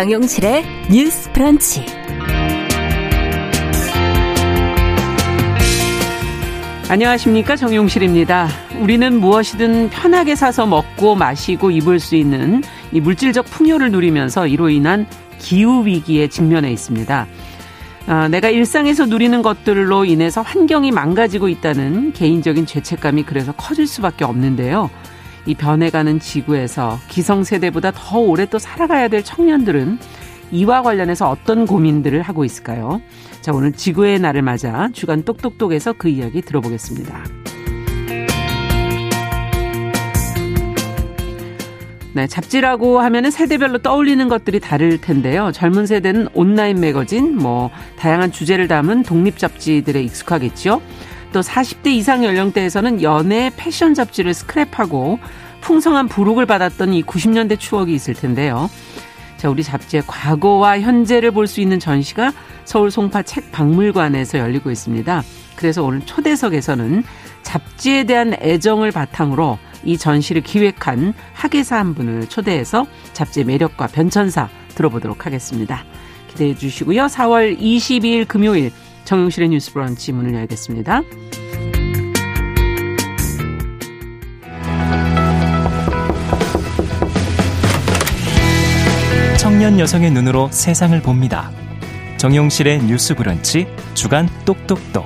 정용실의 뉴스 브런치. 안녕하십니까, 정용실입니다. 우리는 무엇이든 편하게 사서 먹고 마시고 입을 수 있는 이 물질적 풍요를 누리면서 이로 인한 기후위기에 직면해 있습니다. 내가 일상에서 누리는 것들로 인해서 환경이 망가지고 있다는 개인적인 죄책감이 그래서 커질 수밖에 없는데요. 이 변해가는 지구에서 기성세대보다 더 오래 또 살아가야 될 청년들은 이와 관련해서 어떤 고민들을 하고 있을까요? 자, 오늘 지구의 날을 맞아 주간 똑똑똑에서 그 이야기 들어보겠습니다. 네, 잡지라고 하면은 세대별로 떠올리는 것들이 다를 텐데요. 젊은 세대는 온라인 매거진, 다양한 주제를 담은 독립 잡지들에 익숙하겠죠. 또 40대 이상 연령대에서는 연애, 패션 잡지를 스크랩하고 풍성한 부록을 받았던 이 90년대 추억이 있을 텐데요. 자, 우리 잡지의 과거와 현재를 볼 수 있는 전시가 서울 송파 책박물관에서 열리고 있습니다. 그래서 오늘 초대석에서는 잡지에 대한 애정을 바탕으로 이 전시를 기획한 학예사 한 분을 초대해서 잡지의 매력과 변천사 들어보도록 하겠습니다. 기대해 주시고요. 4월 22일 금요일 정용실의 뉴스 브런치 문을 열겠습니다. 청년 여성의 눈으로 세상을 봅니다. 정용실의 뉴스 브런치 주간 똑똑똑.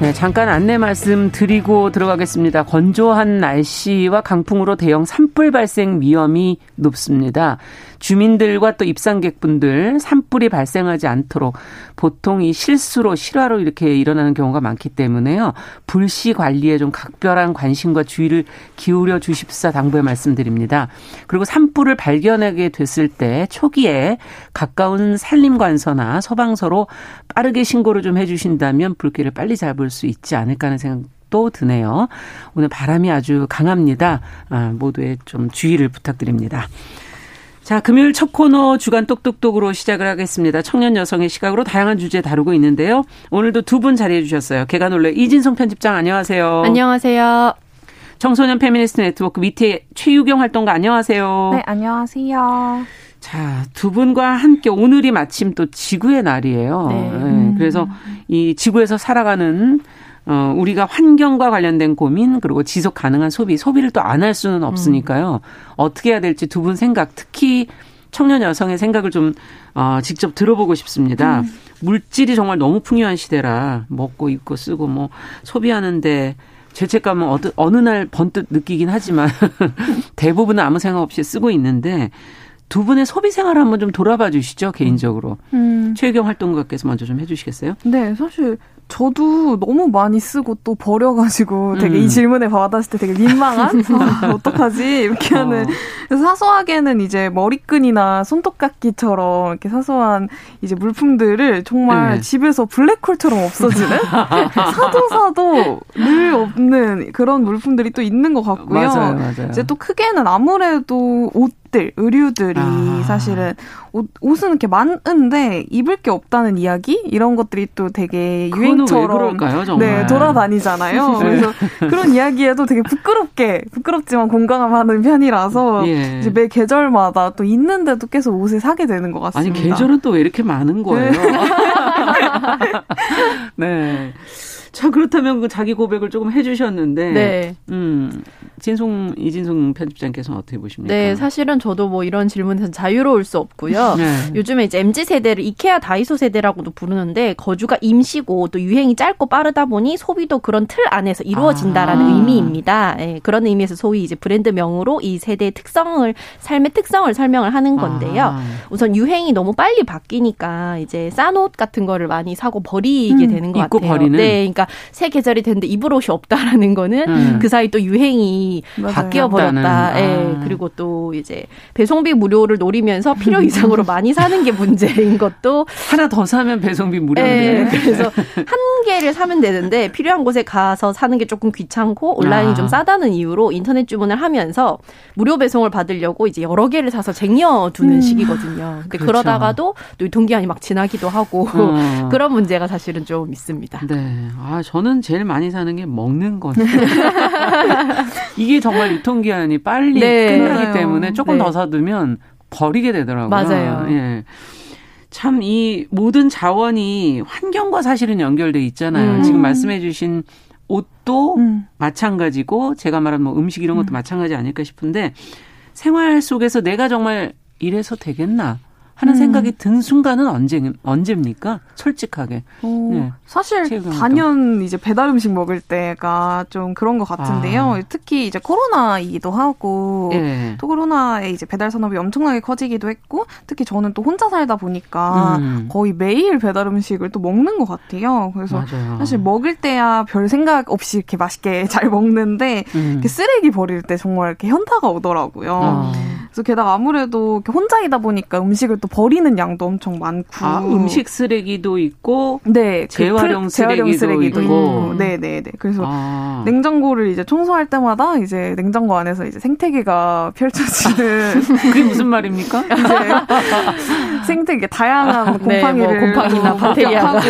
네, 잠깐 안내 말씀 드리고 들어가겠습니다. 건조한 날씨와 강풍으로 대형 산불 발생 위험이 높습니다. 주민들과 또 입상객분들 산불이 발생하지 않도록 보통 이 실수로 실화로 이렇게 일어나는 경우가 많기 때문에요. 불씨 관리에 좀 각별한 관심과 주의를 기울여 주십사 당부의 말씀드립니다. 그리고 산불을 발견하게 됐을 때 초기에 가까운 산림관서나 소방서로 빠르게 신고를 좀 해주신다면 불길을 빨리 잡을 수 있지 않을까 하는 생각도 드네요. 오늘 바람이 아주 강합니다. 모두의 좀 주의를 부탁드립니다. 자, 금요일 첫 코너 주간 똑똑똑으로 시작을 하겠습니다. 청년 여성의 시각으로 다양한 주제 다루고 있는데요. 오늘도 두 분 자리해 주셨어요. 개가 놀래 이진성 편집장 안녕하세요. 안녕하세요. 청소년 페미니스트 네트워크 밑에 최유경 활동가 안녕하세요. 네, 안녕하세요. 자, 두 분과 함께 오늘이 마침 또 지구의 날이에요. 네. 네, 그래서 이 지구에서 살아가는 우리가 환경과 관련된 고민 그리고 지속 가능한 소비를 또 안 할 수는 없으니까요. 어떻게 해야 될지 두 분 생각, 특히 청년 여성의 생각을 좀 직접 들어보고 싶습니다. 물질이 정말 너무 풍요한 시대라 먹고 입고 쓰고 소비하는데 죄책감은 어느 날 번뜩 느끼긴 하지만 대부분은 아무 생각 없이 쓰고 있는데 두 분의 소비 생활을 한번 좀 돌아봐 주시죠, 개인적으로. 최유경 활동가께서 먼저 좀 해 주시겠어요? 네, 사실 저도 너무 많이 쓰고 또 버려가지고 되게 이 질문에 받았을 때 되게 민망한? 어떡하지? 이렇게 하는. 그래서 사소하게는 이제 머리끈이나 손톱깎이처럼 이렇게 사소한 이제 물품들을 정말 집에서 블랙홀처럼 없어지는? 사도 늘 없는 그런 물품들이 또 있는 것 같고요. 맞아요. 이제 또 크게는 아무래도 의류들이 사실은 옷은 이렇게 많은데 입을 게 없다는 이야기 이런 것들이 또 되게 유행처럼 그럴까요, 정말? 네, 돌아다니잖아요. 네. 그래서 그런 이야기에도 되게 부끄럽지만 공감하는 편이라서 예. 이제 매 계절마다 또 있는데도 계속 옷을 사게 되는 것 같습니다. 아니 계절은 또 왜 이렇게 많은 거예요? 네. 자, 그렇다면 그 자기 고백을 조금 해주셨는데, 네. 이진성 편집장께서는 어떻게 보십니까? 네, 사실은 저도 이런 질문에서 자유로울 수 없고요. 네. 요즘에 이제 MZ 세대를 이케아 다이소 세대라고도 부르는데 거주가 임시고 또 유행이 짧고 빠르다 보니 소비도 그런 틀 안에서 이루어진다라는 의미입니다. 네, 그런 의미에서 소위 이제 브랜드명으로 이 세대의 삶의 특성을 설명을 하는 건데요. 우선 유행이 너무 빨리 바뀌니까 이제 싼 옷 같은 거를 많이 사고 버리게 되는 것 같아요. 버리는? 네, 그러니까 새 계절이 됐는데 입을 옷이 없다라는 거는 그 사이 또 유행이 바뀌어 버렸다. 예. 그리고 또 이제 배송비 무료를 노리면서 필요 이상으로 많이 사는 게 문제인 것도 하나 더 사면 배송비 무료인데. 예. 그래서 한 개를 사면 되는데 필요한 곳에 가서 사는 게 조금 귀찮고 온라인이 좀 싸다는 이유로 인터넷 주문을 하면서 무료 배송을 받으려고 이제 여러 개를 사서 쟁여두는 시기거든요. 근데 그렇죠. 그러다가도 또 유통기한이 막 지나기도 하고 그런 문제가 사실은 좀 있습니다. 네. 아, 저는 제일 많이 사는 게 먹는 거예요. 이게 정말 유통기한이 빨리 네, 끝나기 맞아요. 때문에 조금 네. 더 사두면 버리게 되더라고요. 맞아요. 예. 참 이 모든 자원이 환경과 사실은 연결돼 있잖아요. 지금 말씀해 주신 옷도 마찬가지고 제가 말한 뭐 음식 이런 것도 마찬가지 아닐까 싶은데 생활 속에서 내가 정말 이래서 되겠나 하는 생각이 든 순간은 언제입니까? 솔직하게. 오, 네. 사실 단연 이제 배달 음식 먹을 때가 좀 그런 것 같은데요. 아. 특히 이제 코로나이기도 하고 예. 또 코로나에 이제 배달 산업이 엄청나게 커지기도 했고 특히 저는 또 혼자 살다 보니까 거의 매일 배달 음식을 또 먹는 것 같아요. 그래서 맞아요. 사실 먹을 때야 별 생각 없이 이렇게 맛있게 잘 먹는데 이렇게 쓰레기 버릴 때 정말 이렇게 현타가 오더라고요. 아. 그래서 게다가 아무래도 이렇게 혼자이다 보니까 음식을 또 버리는 양도 엄청 많고 아, 음식 쓰레기도 있고 네, 재활용 쓰레기도 있고 네네네 그래서 아. 냉장고를 이제 청소할 때마다 이제 냉장고 안에서 이제 생태계가 펼쳐지는 그게 무슨 말입니까? 이제 생태계 다양한 곰팡이를 네, 뭐 곰팡이나 박테리아가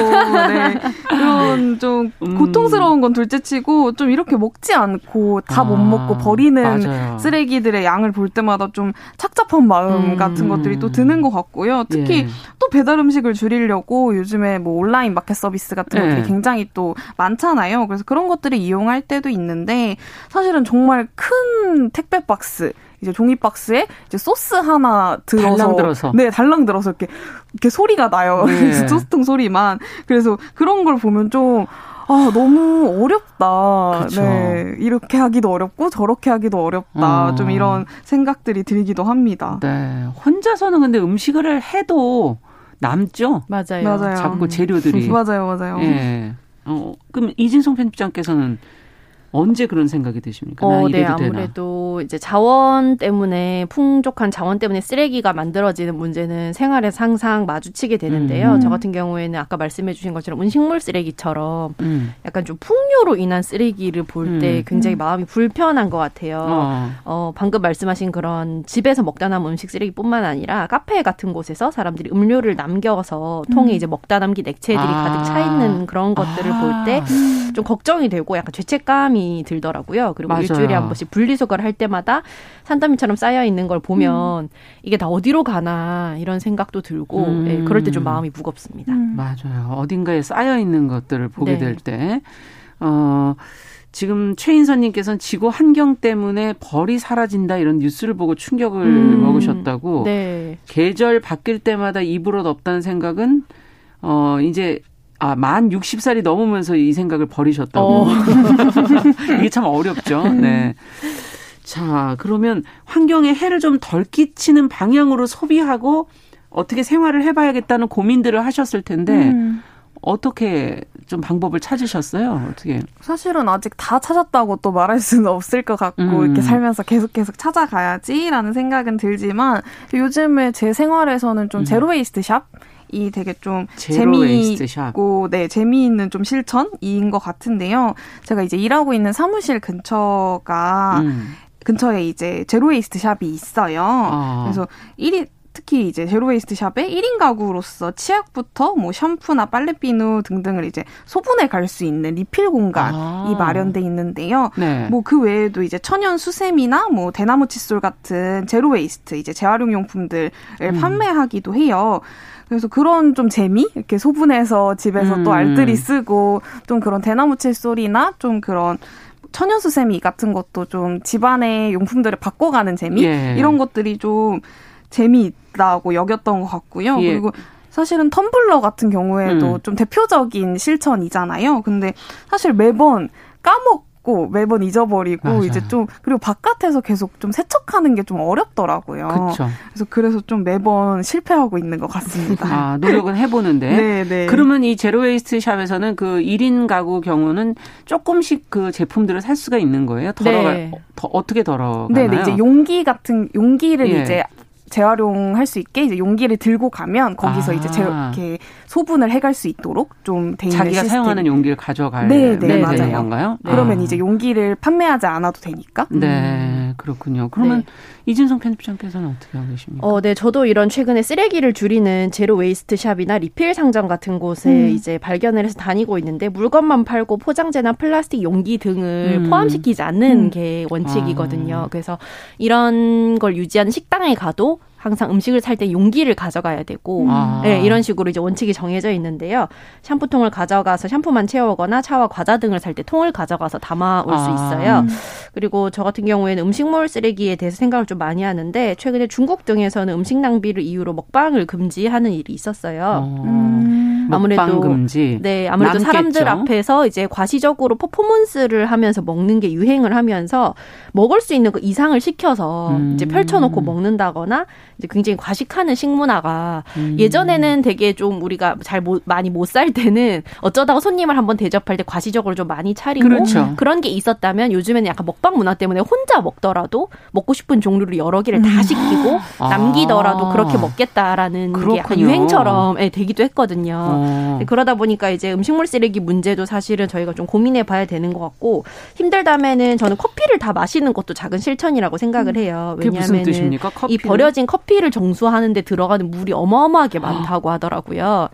네, 그런 좀 고통스러운 건 둘째치고 좀 이렇게 먹지 않고 다 못 먹고 버리는 맞아요. 쓰레기들의 양을 볼 때마다 좀 착잡한 마음 같은 것들이 또 드는 것 같고요. 특히 예. 또 배달 음식을 줄이려고 요즘에 뭐 온라인 마켓 서비스 같은 것들이 예. 굉장히 또 많잖아요. 그래서 그런 것들을 이용할 때도 있는데 사실은 정말 큰 택배 박스 이제 종이 박스에 이제 소스 하나 들어서 네, 달랑 들어서 이렇게 소리가 나요. 네. 소스통 소리만. 그래서 그런 걸 보면 좀 아, 너무 어렵다. 그쵸. 네. 이렇게 하기도 어렵고 저렇게 하기도 어렵다. 좀 이런 생각들이 들기도 합니다. 네. 혼자서는 근데 음식을 해도 남죠? 맞아요. 맞아요. 자꾸 재료들이. 맞아요. 맞아요. 예. 그럼 이진성 편집장께서는 언제 그런 생각이 드십니까? 네, 아무래도 이제 자원 때문에 풍족한 자원 때문에 쓰레기가 만들어지는 문제는 생활에서 항상 마주치게 되는데요. 저 같은 경우에는 아까 말씀해주신 것처럼 음식물 쓰레기처럼 약간 좀 풍요로 인한 쓰레기를 볼 때 굉장히 마음이 불편한 것 같아요. 방금 말씀하신 그런 집에서 먹다 남은 음식 쓰레기뿐만 아니라 카페 같은 곳에서 사람들이 음료를 남겨서 통에 이제 먹다 남긴 액체들이 가득 차 있는 그런 것들을 볼 때 좀 걱정이 되고 약간 죄책감이 들더라고요. 그리고 맞아요. 일주일에 한 번씩 분리수거를 할 때마다 산더미처럼 쌓여있는 걸 보면 이게 다 어디로 가나 이런 생각도 들고 예, 그럴 때 좀 마음이 무겁습니다. 맞아요. 어딘가에 쌓여있는 것들을 보게 네. 될 때 지금 최인선님께서는 지구 환경 때문에 벌이 사라진다 이런 뉴스를 보고 충격을 먹으셨다고 네. 계절 바뀔 때마다 입으로 덥다는 생각은 이제 만 60살이 넘으면서 이 생각을 버리셨다고. 이게 참 어렵죠. 네. 자, 그러면 환경에 해를 좀 덜 끼치는 방향으로 소비하고 어떻게 생활을 해봐야겠다는 고민들을 하셨을 텐데 어떻게 좀 방법을 찾으셨어요? 어떻게? 사실은 아직 다 찾았다고 또 말할 수는 없을 것 같고 이렇게 살면서 계속 찾아가야지라는 생각은 들지만 요즘에 제 생활에서는 좀 제로웨이스트 샵? 이 되게 좀 재미있고 네 재미있는 좀 실천인 것 같은데요. 제가 이제 일하고 있는 사무실 근처에 이제 제로웨이스트 샵이 있어요. 그래서 특히 이제 제로웨이스트 샵에 1인 가구로서 치약부터 뭐 샴푸나 빨래비누 등등을 이제 소분해 갈 수 있는 리필 공간이 마련돼 있는데요. 네. 뭐 그 외에도 이제 천연 수세미나 뭐 대나무 칫솔 같은 제로웨이스트 이제 재활용 용품들을 판매하기도 해요. 그래서 그런 좀 재미? 이렇게 소분해서 집에서 또 알뜰히 쓰고 좀 그런 대나무 칫솔이나 좀 그런 천연 수세미 같은 것도 좀 집안의 용품들을 바꿔가는 재미? 예. 이런 것들이 좀 재미있다고 여겼던 것 같고요. 예. 그리고 사실은 텀블러 같은 경우에도 좀 대표적인 실천이잖아요. 근데 사실 매번 까먹고 매번 잊어버리고 맞아요. 이제 좀 그리고 바깥에서 계속 좀 세척하는 게 좀 어렵더라고요. 그쵸. 그래서 좀 매번 실패하고 있는 것 같습니다. 아, 노력은 해보는데. 네, 네. 그러면 이 제로웨이스트 샵에서는 그 1인 가구 경우는 조금씩 그 제품들을 살 수가 있는 거예요. 네. 어떻게 덜어가나요? 네, 이제 용기를 예. 이제 재활용할 수 있게 이제 용기를 들고 가면 거기서 이제 이렇게 소분을 해갈 수 있도록 좀 돼 있는 자기가 시스템. 사용하는 용기를 가져가야 되는 건가요? 네. 그러면 이제 용기를 판매하지 않아도 되니까. 네. 그렇군요. 그러면 네. 이진성 편집장께서는 어떻게 하고 계십니까? 네, 저도 이런 최근에 쓰레기를 줄이는 제로 웨이스트 샵이나 리필 상점 같은 곳에 이제 발견을 해서 다니고 있는데 물건만 팔고 포장재나 플라스틱 용기 등을 포함시키지 않는 게 원칙이거든요. 아. 그래서 이런 걸 유지하는 식당에 가도 항상 음식을 살 때 용기를 가져가야 되고 네, 이런 식으로 이제 원칙이 정해져 있는데요. 샴푸통을 가져가서 샴푸만 채우거나 차와 과자 등을 살 때 통을 가져가서 담아올 수 있어요. 그리고 저 같은 경우에는 음식물 쓰레기에 대해서 생각을 좀 많이 하는데 최근에 중국 등에서는 음식 낭비를 이유로 먹방을 금지하는 일이 있었어요. 아무래도 먹방 금지. 네, 아무래도 남겠죠? 사람들 앞에서 이제 과시적으로 퍼포먼스를 하면서 먹는 게 유행을 하면서 먹을 수 있는 그 이상을 시켜서 이제 펼쳐놓고 먹는다거나 이제 굉장히 과식하는 식문화가 예전에는 되게 좀 우리가 잘 많이 못 살 때는 어쩌다가 손님을 한번 대접할 때 과시적으로 좀 많이 차리고 그렇죠. 그런 게 있었다면 요즘에는 약간 먹방 문화 때문에 혼자 먹더라도 먹고 싶은 종류를 여러 개를 다 시키고 남기더라도 그렇게 먹겠다라는 그렇군요. 게 약간 유행처럼 되기도 했거든요. 그러다 보니까 이제 음식물 쓰레기 문제도 사실은 저희가 좀 고민해봐야 되는 것 같고 힘들다면은 저는 커피를 다 마시는 것도 작은 실천이라고 생각을 해요. 그게 무슨 뜻입니까? 커피는? 이 버려진 커피를 정수하는데 들어가는 물이 어마어마하게 많다고 하더라고요.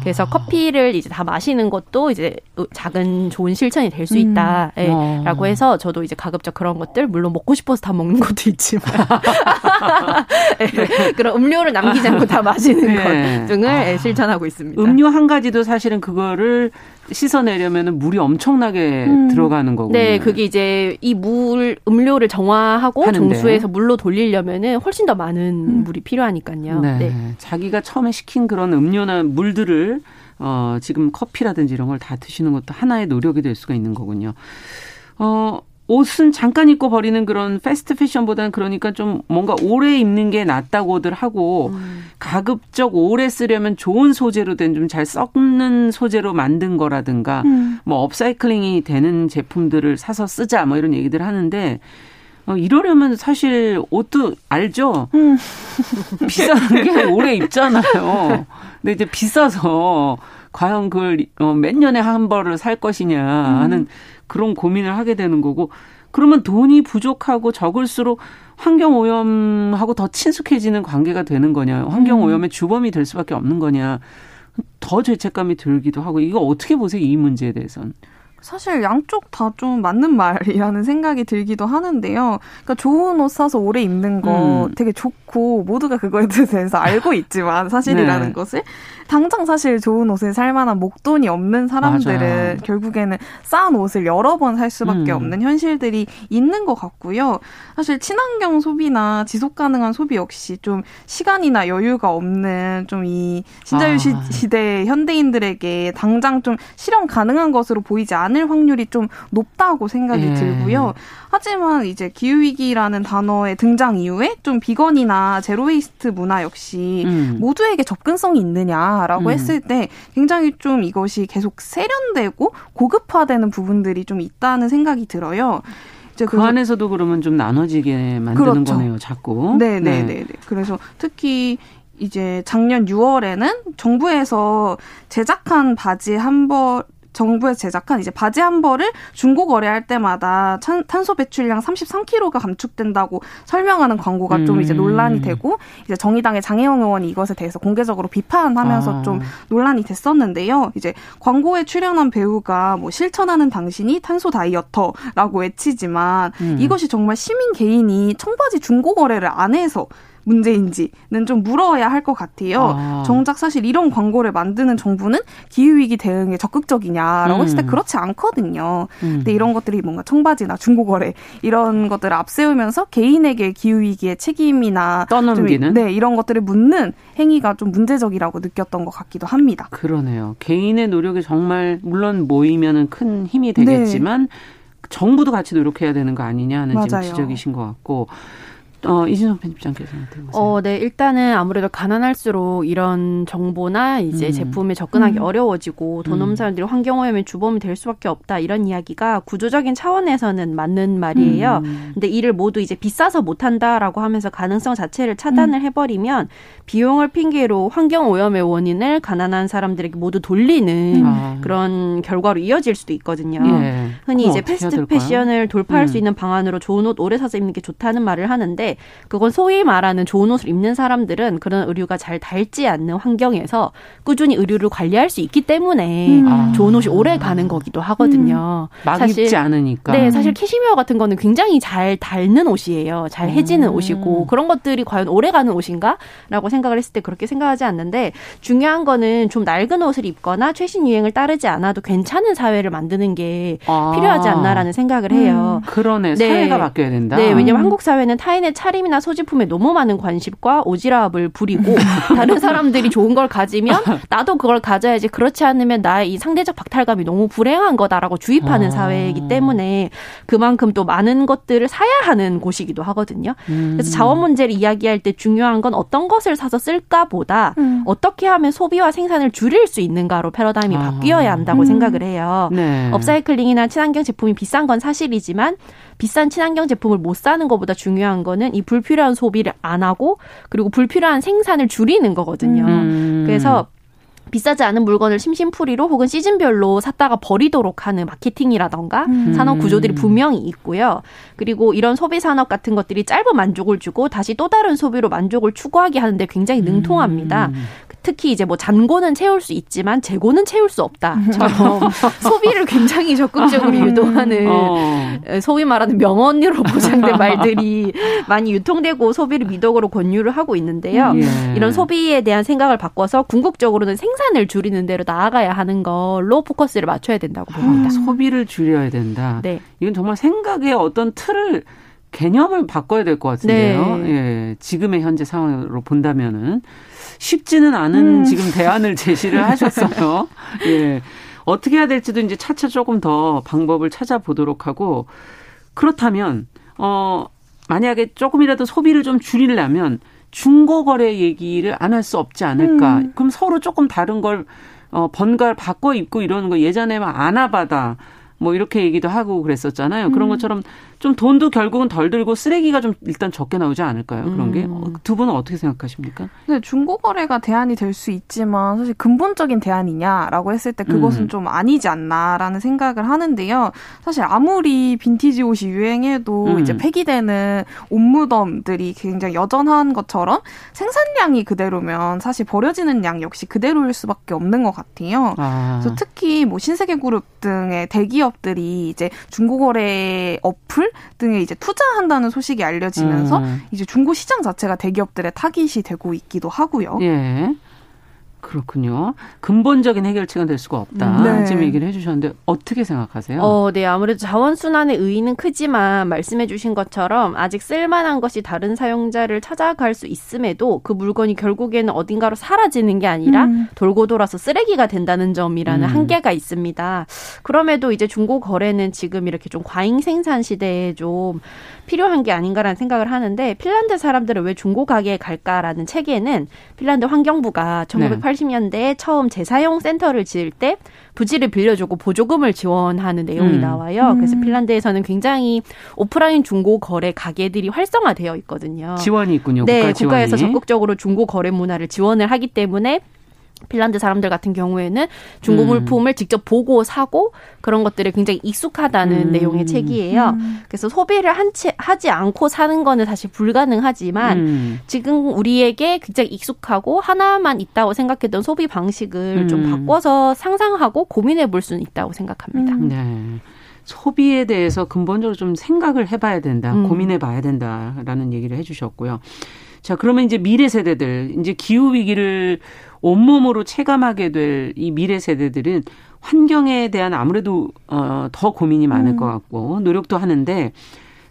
그래서 커피를 이제 다 마시는 것도 이제 작은 좋은 실천이 될 수 있다라고 해서 저도 이제 가급적 그런 것들 물론 먹고 싶어서 다 먹는 것도 있지만 네. 그런 음료를 남기지 않고 다 마시는 네. 것 등을 실천하고 있습니다. 음료 한 가지도 사실은 그거를 씻어내려면 물이 엄청나게 들어가는 거군요. 네. 그게 이제 이 물, 음료를 정화하고 하는데. 정수해서 물로 돌리려면 훨씬 더 많은 물이 필요하니까요. 네. 네. 자기가 처음에 시킨 그런 음료나 물들을 지금 커피라든지 이런 걸 다 드시는 것도 하나의 노력이 될 수가 있는 거군요. 옷은 잠깐 입고 버리는 그런 패스트 패션보다는 그러니까 좀 뭔가 오래 입는 게 낫다고들 하고 가급적 오래 쓰려면 좋은 소재로 된 좀 잘 썩는 소재로 만든 거라든가 뭐 업사이클링이 되는 제품들을 사서 쓰자 뭐 이런 얘기들 하는데 이러려면 사실 옷도 알죠? 비싼 게 오래 입잖아요. 근데 이제 비싸서 과연 그걸 몇 년에 한 벌을 살 것이냐 하는 그런 고민을 하게 되는 거고 그러면 돈이 부족하고 적을수록 환경오염하고 더 친숙해지는 관계가 되는 거냐. 환경오염의 주범이 될 수밖에 없는 거냐. 더 죄책감이 들기도 하고 이거 어떻게 보세요? 이 문제에 대해서는. 사실 양쪽 다 좀 맞는 말이라는 생각이 들기도 하는데요. 그러니까 좋은 옷 사서 오래 입는 거 되게 좋고 모두가 그거에 대해서 알고 있지만 사실이라는 네. 것을 당장 사실 좋은 옷을 살 만한 목돈이 없는 사람들은 맞아요. 결국에는 싼 옷을 여러 번 살 수밖에 없는 현실들이 있는 것 같고요. 사실 친환경 소비나 지속 가능한 소비 역시 좀 시간이나 여유가 없는 좀 이 신자유 시대 현대인들에게 당장 좀 실현 가능한 것으로 보이지 않을 확률이 좀 높다고 생각이 들고요. 하지만 이제 기후위기라는 단어의 등장 이후에 좀 비건이나 제로웨이스트 문화 역시 모두에게 접근성이 있느냐라고 했을 때 굉장히 좀 이것이 계속 세련되고 고급화되는 부분들이 좀 있다는 생각이 들어요. 그 안에서도 그러면 좀 나눠지게 만드는 그렇죠. 거네요. 자꾸. 네네네. 그래서 특히 이제 작년 6월에는 정부에서 제작한 바지 한 벌 정부에서 제작한 이제 바지 한 벌을 중고 거래할 때마다 탄소 배출량 33kg가 감축된다고 설명하는 광고가 좀 이제 논란이 되고 이제 정의당의 장혜영 의원이 이것에 대해서 공개적으로 비판하면서 좀 논란이 됐었는데요. 이제 광고에 출연한 배우가 뭐 실천하는 당신이 탄소 다이어터라고 외치지만 이것이 정말 시민 개인이 청바지 중고 거래를 안 해서 문제인지는 좀 물어야 할 것 같아요. 정작 사실 이런 광고를 만드는 정부는 기후위기 대응에 적극적이냐라고 했을 때 그렇지 않거든요. 근데 이런 것들이 뭔가 청바지나 중고거래 이런 것들을 앞세우면서 개인에게 기후위기의 책임이나 떠넘기는? 네, 이런 것들을 묻는 행위가 좀 문제적이라고 느꼈던 것 같기도 합니다. 그러네요. 개인의 노력이 정말 물론 모이면 큰 힘이 되겠지만 네. 정부도 같이 노력해야 되는 거 아니냐 하는 지금 지적이신 것 같고 이진성 편집장께서는 어떻게 보세요? 네, 일단은 아무래도 가난할수록 이런 정보나 이제 제품에 접근하기 어려워지고 돈 없는 사람들이 환경오염의 주범이 될 수밖에 없다, 이런 이야기가 구조적인 차원에서는 맞는 말이에요. 근데 이를 모두 이제 비싸서 못한다라고 하면서 가능성 자체를 차단을 해버리면 비용을 핑계로 환경오염의 원인을 가난한 사람들에게 모두 돌리는 그런 결과로 이어질 수도 있거든요. 예. 흔히 이제 패스트 패션을 돌파할 수 있는 방안으로 좋은 옷 오래 사서 입는 게 좋다는 말을 하는데, 그건 소위 말하는 좋은 옷을 입는 사람들은 그런 의류가 잘 닳지 않는 환경에서 꾸준히 의류를 관리할 수 있기 때문에 좋은 옷이 오래 가는 거기도 하거든요. 막 사실, 입지 않으니까. 네, 사실 캐시미어 같은 거는 굉장히 잘 닳는 옷이에요. 잘 해지는 옷이고, 그런 것들이 과연 오래 가는 옷인가? 라고 생각을 했을 때 그렇게 생각하지 않는데, 중요한 거는 좀 낡은 옷을 입거나 최신 유행을 따르지 않아도 괜찮은 사회를 만드는 게 필요하지 않나라는 생각을 해요. 그러네. 네. 사회가 바뀌어야 된다. 네, 왜냐면 한국 사회는 타인의 차림이나 소지품에 너무 많은 관심과 오지랖을 부리고 다른 사람들이 좋은 걸 가지면 나도 그걸 가져야지, 그렇지 않으면 나의 이 상대적 박탈감이 너무 불행한 거다라고 주입하는 사회이기 때문에 그만큼 또 많은 것들을 사야 하는 곳이기도 하거든요. 그래서 자원 문제를 이야기할 때 중요한 건 어떤 것을 사서 쓸까 보다 어떻게 하면 소비와 생산을 줄일 수 있는가로 패러다임이 바뀌어야 한다고 생각을 해요. 네. 업사이클링이나 친환경 제품이 비싼 건 사실이지만 비싼 친환경 제품을 못 사는 것보다 중요한 거는 이 불필요한 소비를 안 하고 그리고 불필요한 생산을 줄이는 거거든요. 그래서 비싸지 않은 물건을 심심풀이로 혹은 시즌별로 샀다가 버리도록 하는 마케팅이라던가 산업 구조들이 분명히 있고요. 그리고 이런 소비 산업 같은 것들이 짧은 만족을 주고 다시 또 다른 소비로 만족을 추구하게 하는데 굉장히 능통합니다. 특히 이제 뭐 잔고는 채울 수 있지만 재고는 채울 수 없다처럼 소비를 굉장히 적극적으로 유도하는 소위 말하는 명언으로 보장된 말들이 많이 유통되고 소비를 미덕으로 권유를 하고 있는데요. 예. 이런 소비에 대한 생각을 바꿔서 궁극적으로는 생산을 줄이는 대로 나아가야 하는 걸로 포커스를 맞춰야 된다고 봅니다. 소비를 줄여야 된다. 네. 이건 정말 생각의 어떤 틀을, 개념을 바꿔야 될 것 같은데요. 네. 예, 지금의 현재 상황으로 본다면은 쉽지는 않은 지금 대안을 제시를 하셨어요. 예, 어떻게 해야 될지도 이제 차차 조금 더 방법을 찾아보도록 하고, 그렇다면 만약에 조금이라도 소비를 좀 줄이려면 중고거래 얘기를 안 할 수 없지 않을까. 그럼 서로 조금 다른 걸 번갈아 바꿔 입고 이러는 거, 예전에 막 아나바다 뭐 이렇게 얘기도 하고 그랬었잖아요. 그런 것처럼 좀 돈도 결국은 덜 들고 쓰레기가 좀 일단 적게 나오지 않을까요? 그런 게. 두 분은 어떻게 생각하십니까? 네, 중고거래가 대안이 될 수 있지만 사실 근본적인 대안이냐라고 했을 때 그것은 좀 아니지 않나라는 생각을 하는데요. 사실 아무리 빈티지 옷이 유행해도 이제 폐기되는 옷무덤들이 굉장히 여전한 것처럼 생산량이 그대로면 사실 버려지는 양 역시 그대로일 수밖에 없는 것 같아요. 그래서 특히 뭐 신세계 그룹 등의 대기업들이 이제 중고거래 어플 등에 이제 투자한다는 소식이 알려지면서 이제 중고 시장 자체가 대기업들의 타깃이 되고 있기도 하고요. 예, 그렇군요. 근본적인 해결책은 될 수가 없다. 네. 지금 얘기를 해주셨는데 어떻게 생각하세요? 네, 아무래도 자원순환의 의의는 크지만 말씀해주신 것처럼 아직 쓸만한 것이 다른 사용자를 찾아갈 수 있음에도 그 물건이 결국에는 어딘가로 사라지는 게 아니라 돌고 돌아서 쓰레기가 된다는 점이라는 한계가 있습니다. 그럼에도 이제 중고 거래는 지금 이렇게 좀 과잉 생산 시대에 좀 필요한 게 아닌가라는 생각을 하는데, 핀란드 사람들은 왜 중고 가게에 갈까라는 책에는 핀란드 환경부가 1980년대에 처음 재사용 센터를 지을 때 부지를 빌려주고 보조금을 지원하는 내용이 나와요. 그래서 핀란드에서는 굉장히 오프라인 중고 거래 가게들이 활성화되어 있거든요. 지원이 있군요. 네, 국가에서 적극적으로 중고 거래 문화를 지원을 하기 때문에 핀란드 사람들 같은 경우에는 중고 물품을 직접 보고 사고 그런 것들에 굉장히 익숙하다는 내용의 책이에요. 그래서 소비를 하지 않고 사는 거는 사실 불가능하지만 지금 우리에게 굉장히 익숙하고 하나만 있다고 생각했던 소비 방식을 좀 바꿔서 상상하고 고민해 볼 수는 있다고 생각합니다. 네. 소비에 대해서 근본적으로 좀 생각을 해봐야 된다. 고민해 봐야 된다라는 얘기를 해주셨고요. 자, 그러면 이제 미래 세대들, 이제 기후 위기를 온몸으로 체감하게 될 이 미래 세대들은 환경에 대한 아무래도 더 고민이 많을 것 같고 노력도 하는데,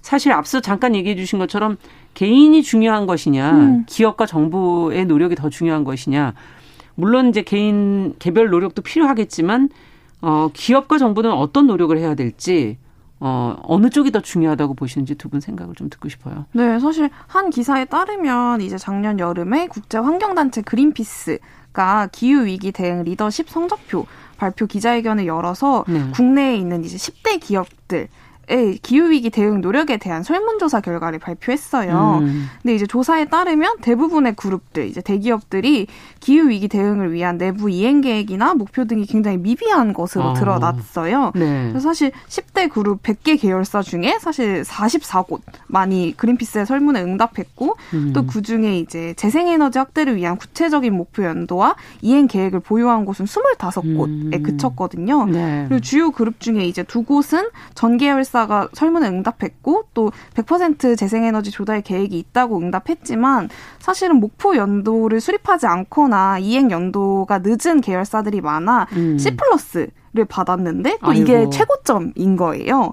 사실 앞서 잠깐 얘기해 주신 것처럼 개인이 중요한 것이냐 기업과 정부의 노력이 더 중요한 것이냐, 물론 이제 개인 개별 노력도 필요하겠지만 기업과 정부는 어떤 노력을 해야 될지 어느 쪽이 더 중요하다고 보시는지 두 분 생각을 좀 듣고 싶어요. 네, 사실 한 기사에 따르면 이제 작년 여름에 국제 환경단체 그린피스가 기후 위기 대응 리더십 성적표 발표 기자회견을 열어서 네. 국내에 있는 이제 10대 기업들 기후위기 대응 노력에 대한 설문조사 결과를 발표했어요. 근데 이제 조사에 따르면 대부분의 그룹들, 이제 대기업들이 기후위기 대응을 위한 내부 이행 계획이나 목표 등이 굉장히 미비한 것으로 드러났어요. 네. 그래서 사실 10대 그룹 100개 계열사 중에 사실 44곳만이 그린피스의 설문에 응답했고, 또 그 중에 이제 재생에너지 확대를 위한 구체적인 목표 연도와 이행 계획을 보유한 곳은 25곳에 그쳤거든요. 네. 그리고 주요 그룹 중에 이제 두 곳은 전 계열사 가 설문에 응답했고 또 100% 재생에너지 조달 계획이 있다고 응답했지만 사실은 목표 연도를 수립하지 않거나 이행 연도가 늦은 계열사들이 많아 C+를 받았는데 또 이게 최고점인 거예요.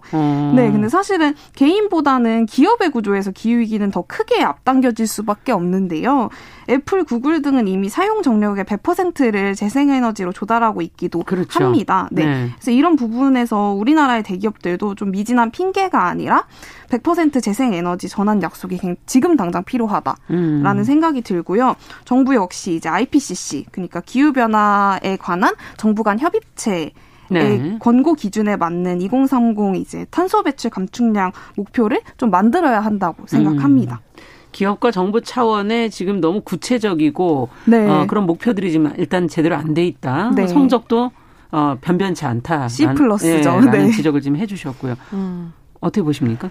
네, 근데 사실은 개인보다는 기업의 구조에서 기후위기는 더 크게 앞당겨질 수밖에 없는데요. 애플, 구글 등은 이미 사용 전력의 100%를 재생에너지로 조달하고 있기도 그렇죠. 합니다. 네. 네. 그래서 이런 부분에서 우리나라의 대기업들도 좀 미진한 핑계가 아니라 100% 재생에너지 전환 약속이 지금 당장 필요하다라는 생각이 들고요. 정부 역시 이제 IPCC, 그러니까 기후변화에 관한 정부 간 협의체 네. 권고 기준에 맞는 2030 이제 탄소 배출 감축량 목표를 좀 만들어야 한다고 생각합니다. 기업과 정부 차원에 지금 너무 구체적이고 네. 그런 목표들이 지금 일단 제대로 안 돼 있다. 네. 성적도 변변치 않다. C+죠. 라는 네. 지적을 지금 해 주셨고요. 어떻게 보십니까?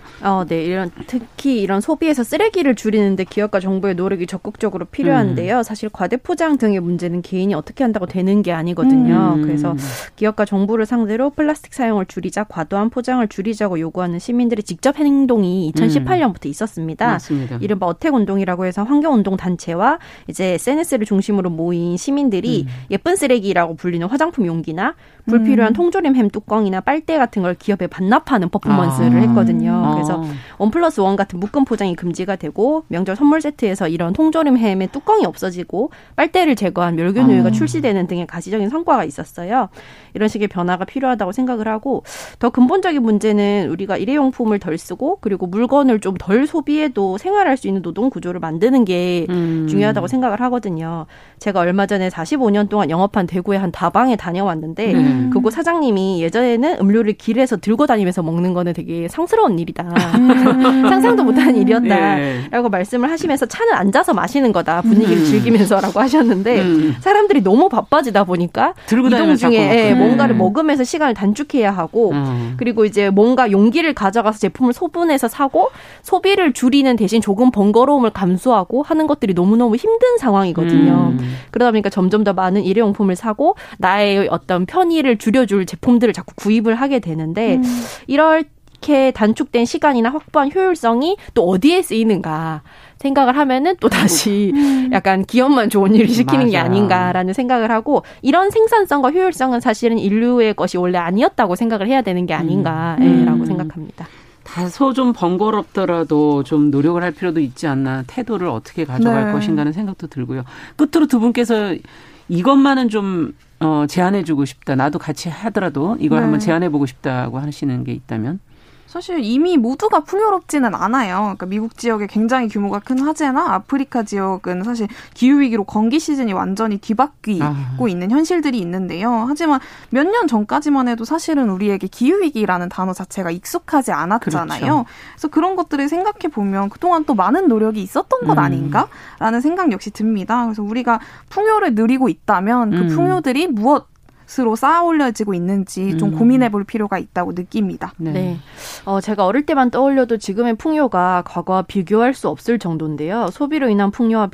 네, 특히 이런 소비에서 쓰레기를 줄이는데 기업과 정부의 노력이 적극적으로 필요한데요. 사실 과대포장 등의 문제는 개인이 어떻게 한다고 되는 게 아니거든요. 그래서 기업과 정부를 상대로 플라스틱 사용을 줄이자, 과도한 포장을 줄이자고 요구하는 시민들의 직접 행동이 2018년부터 있었습니다. 맞습니다. 이른바 어택 운동이라고 해서 환경운동 단체와 이제 SNS를 중심으로 모인 시민들이 예쁜 쓰레기라고 불리는 화장품 용기나 불필요한 통조림 햄 뚜껑이나 빨대 같은 걸 기업에 반납하는 퍼포먼스를 했거든요. 그래서 1+1 같은 묶음 포장이 금지가 되고 명절 선물 세트에서 이런 통조림 햄의 뚜껑이 없어지고 빨대를 제거한 멸균우유가 출시되는 등의 가시적인 성과가 있었어요. 이런 식의 변화가 필요하다고 생각을 하고 더 근본적인 문제는 우리가 일회용품을 덜 쓰고 그리고 물건을 좀 덜 소비해도 생활할 수 있는 노동 구조를 만드는 게 중요하다고 생각을 하거든요. 제가 얼마 전에 45년 동안 영업한 대구의 한 다방에 다녀왔는데 그곳 사장님이 예전에는 음료를 길에서 들고 다니면서 먹는 거는 되게 상스러운 일이다. 상상도 못한 일이었다라고 말씀을 하시면서 차는 앉아서 마시는 거다. 분위기를 즐기면서라고 하셨는데 사람들이 너무 바빠지다 보니까 들고 이동 중에 뭔가를 먹으면서 시간을 단축해야 하고 그리고 이제 뭔가 용기를 가져가서 제품을 소분해서 사고 소비를 줄이는 대신 조금 번거로움을 감수하고 하는 것들이 너무너무 힘든 상황이거든요. 그러다 보니까 점점 더 많은 일회용품을 사고 나의 어떤 편의를 줄여줄 제품들을 자꾸 구입을 하게 되는데 이렇게 단축된 시간이나 확보한 효율성이 또 어디에 쓰이는가 생각을 하면은 또 다시 약간 기업만 좋은 일을 시키는 게 아닌가라는 생각을 하고 이런 생산성과 효율성은 사실은 인류의 것이 원래 아니었다고 생각을 해야 되는 게 아닌가라고 생각합니다. 다소 좀 번거롭더라도 좀 노력을 할 필요도 있지 않나 태도를 어떻게 가져갈 네. 것인가는 생각도 들고요. 끝으로 두 분께서 이것만은 좀 제안해주고 싶다. 나도 같이 하더라도 이걸 네. 한번 제안해보고 싶다고 하시는 게 있다면? 사실 이미 모두가 풍요롭지는 않아요. 그러니까 미국 지역에 굉장히 규모가 큰 화재나 아프리카 지역은 사실 기후위기로 건기 시즌이 완전히 뒤바뀌고 있는 현실들이 있는데요. 하지만 몇 년 전까지만 해도 사실은 우리에게 기후위기라는 단어 자체가 익숙하지 않았잖아요. 그렇죠. 그래서 그런 것들을 생각해보면 그동안 또 많은 노력이 있었던 것 아닌가라는 생각 역시 듭니다. 그래서 우리가 풍요를 누리고 있다면 그 풍요들이 무엇 스스로 쌓아 올려지고 있는지 좀 고민해 볼 필요가 있다고 느낍니다. 네. 네. 제가 어릴 때만 떠올려도 지금의 풍요가 과거와 비교할 수 없을 정도인데요. 소비로 인한 풍요와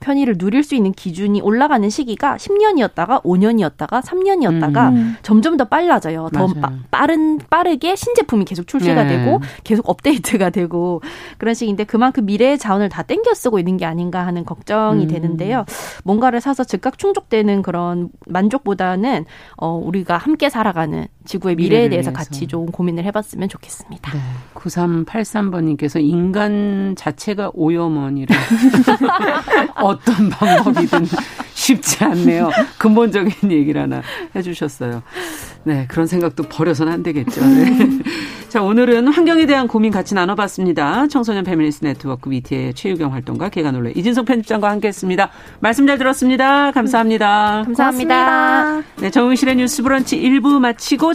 편의를 누릴 수 있는 기준이 올라가는 시기가 10년이었다가 5년이었다가 3년이었다가 점점 더 빨라져요. 더 빠르게 신제품이 계속 출시가 네. 되고 계속 업데이트가 되고 그런 식인데 그만큼 미래의 자원을 다 땡겨 쓰고 있는 게 아닌가 하는 걱정이 되는데요. 뭔가를 사서 즉각 충족되는 그런 만족보다 는 우리가 함께 살아가는 지구의 미래에 대해서 같이 좀 고민을 해봤으면 좋겠습니다. 네. 9383번님께서 인간 자체가 오염원이라 어떤 방법이든 쉽지 않네요. 근본적인 얘기를 하나 해주셨어요. 네, 그런 생각도 버려서는 안 되겠죠. 네. 자, 오늘은 환경에 대한 고민 같이 나눠봤습니다. 청소년 페미니스트 네트워크 위티의 최유경 활동가, 개관올레 이진성 편집장과 함께했습니다. 말씀 잘 들었습니다. 감사합니다. 감사합니다. 고맙습니다. 네, 정용실의 뉴스 브런치 1부 마치고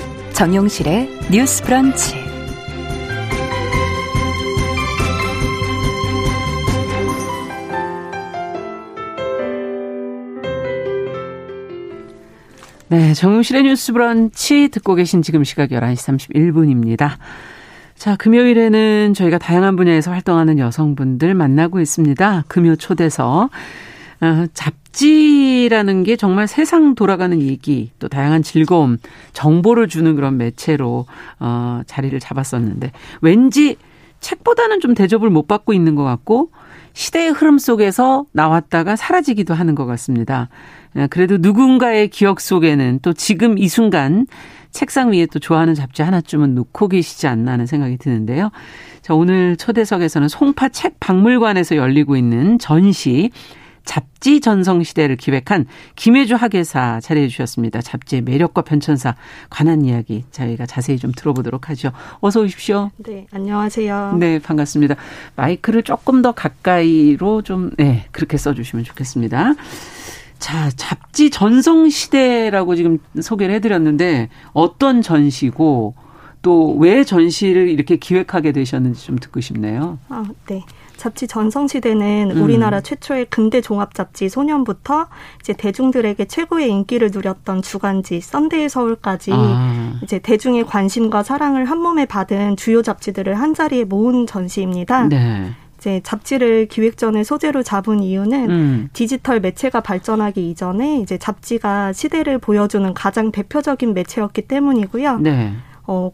정용실의 뉴스 브런치. 네, 정용실의 뉴스 브런치 듣고 계신 지금 시각 11시 31분입니다. 자, 금요일에는 저희가 다양한 분야에서 활동하는 여성분들 만나고 있습니다. 금요 초대서. 잡지라는 게 정말 세상 돌아가는 얘기, 또 다양한 즐거움, 정보를 주는 그런 매체로 자리를 잡았었는데 왠지 책보다는 좀 대접을 못 받고 있는 것 같고 시대의 흐름 속에서 나왔다가 사라지기도 하는 것 같습니다. 그래도 누군가의 기억 속에는 또 지금 이 순간 책상 위에 또 좋아하는 잡지 하나쯤은 놓고 계시지 않나 하는 생각이 드는데요. 자, 오늘 초대석에서는 송파 책박물관에서 열리고 있는 전시 잡지 전성시대를 기획한 김혜주 학예사 자리해 주셨습니다. 잡지의 매력과 변천사 관한 이야기 저희가 자세히 좀 들어보도록 하죠. 어서 오십시오. 네, 안녕하세요. 네, 반갑습니다. 마이크를 조금 더 가까이로 좀 네, 그렇게 써주시면 좋겠습니다. 자, 잡지 전성시대라고 지금 소개를 해드렸는데 어떤 전시고 또 왜 전시를 이렇게 기획하게 되셨는지 좀 듣고 싶네요. 아, 네. 잡지 전성시대는 우리나라 최초의 근대 종합잡지 소년부터 이제 대중들에게 최고의 인기를 누렸던 주간지 썬데이 서울까지 이제 대중의 관심과 사랑을 한 몸에 받은 주요 잡지들을 한 자리에 모은 전시입니다. 네. 이제 잡지를 기획전의 소재로 잡은 이유는 디지털 매체가 발전하기 이전에 이제 잡지가 시대를 보여주는 가장 대표적인 매체였기 때문이고요. 네.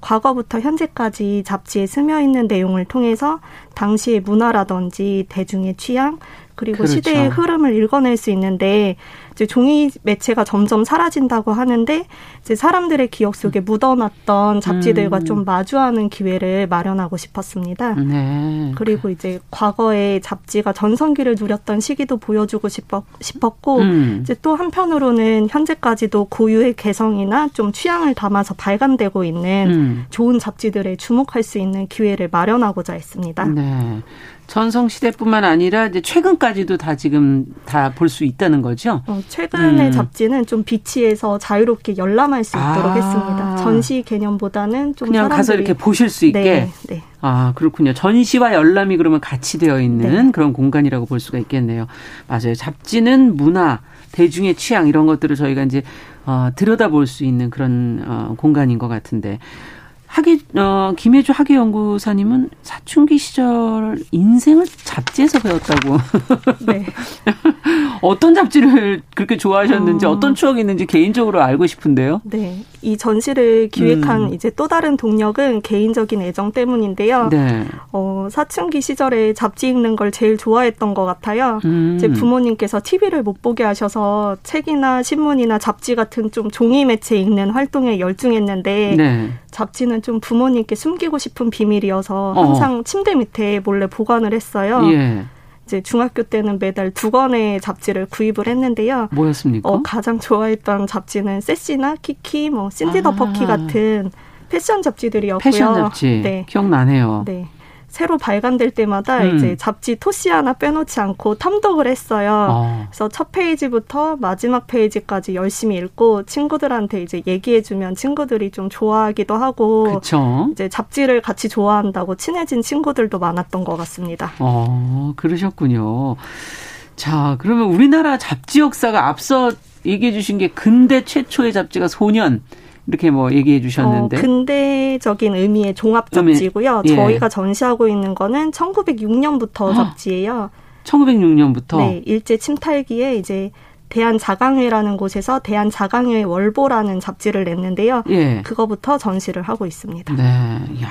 과거부터 현재까지 잡지에 스며있는 내용을 통해서 당시의 문화라든지 대중의 취향 그리고 그렇죠. 시대의 흐름을 읽어낼 수 있는데 이제 종이 매체가 점점 사라진다고 하는데 이제 사람들의 기억 속에 묻어놨던 잡지들과 좀 마주하는 기회를 마련하고 싶었습니다. 네. 그리고 이제 과거에 잡지가 전성기를 누렸던 시기도 보여주고 싶었고 이제 또 한편으로는 현재까지도 고유의 개성이나 좀 취향을 담아서 발간되고 있는 좋은 잡지들에 주목할 수 있는 기회를 마련하고자 했습니다. 네. 전성시대뿐만 아니라 이제 최근까지도 다 지금 다 볼 수 있다는 거죠? 최근의 잡지는 좀 비치에서 자유롭게 열람할 수 있도록 했습니다. 전시 개념보다는 좀 그냥 사람들이 가서 이렇게 보실 수 있게? 네. 네. 아, 그렇군요. 전시와 열람이 그러면 같이 되어 있는 네. 그런 공간이라고 볼 수가 있겠네요. 맞아요. 잡지는 문화, 대중의 취향 이런 것들을 저희가 이제 들여다볼 수 있는 그런 공간인 것 같은데. 김혜주 학예연구사님은 사춘기 시절 인생을 잡지에서 배웠다고. 네. 어떤 잡지를 그렇게 좋아하셨는지 어떤 추억이 있는지 개인적으로 알고 싶은데요. 네. 이 전시를 기획한 이제 또 다른 동력은 개인적인 애정 때문인데요. 네. 사춘기 시절에 잡지 읽는 걸 제일 좋아했던 것 같아요. 제 부모님께서 TV를 못 보게 하셔서 책이나 신문이나 잡지 같은 좀 종이 매체 읽는 활동에 열중했는데 네. 잡지는 좀 부모님께 숨기고 싶은 비밀이어서 항상 침대 밑에 몰래 보관을 했어요. 예. 이제 중학교 때는 매달 2권의 잡지를 구입을 했는데요. 뭐였습니까? 가장 좋아했던 잡지는 세시나, 키키, 신디 더 퍼키 같은 패션 잡지들이었고요. 패션 잡지. 네. 기억나네요. 네. 새로 발간될 때마다 이제 잡지 토시 하나 빼놓지 않고 탐독을 했어요. 그래서 첫 페이지부터 마지막 페이지까지 열심히 읽고 친구들한테 이제 얘기해주면 친구들이 좀 좋아하기도 하고, 그쵸? 이제 잡지를 같이 좋아한다고 친해진 친구들도 많았던 것 같습니다. 그러셨군요. 자, 그러면 우리나라 잡지 역사가 앞서 얘기해 주신 게 근대 최초의 잡지가 소년, 이렇게 뭐 얘기해 주셨는데. 근대적인 의미의 종합 잡지고요. 예. 저희가 전시하고 있는 거는 1906년부터 잡지예요. 1906년부터? 네. 일제 침탈기에 이제 대한자강회라는 곳에서 대한자강회 월보라는 잡지를 냈는데요. 예. 그거부터 전시를 하고 있습니다. 네. 야,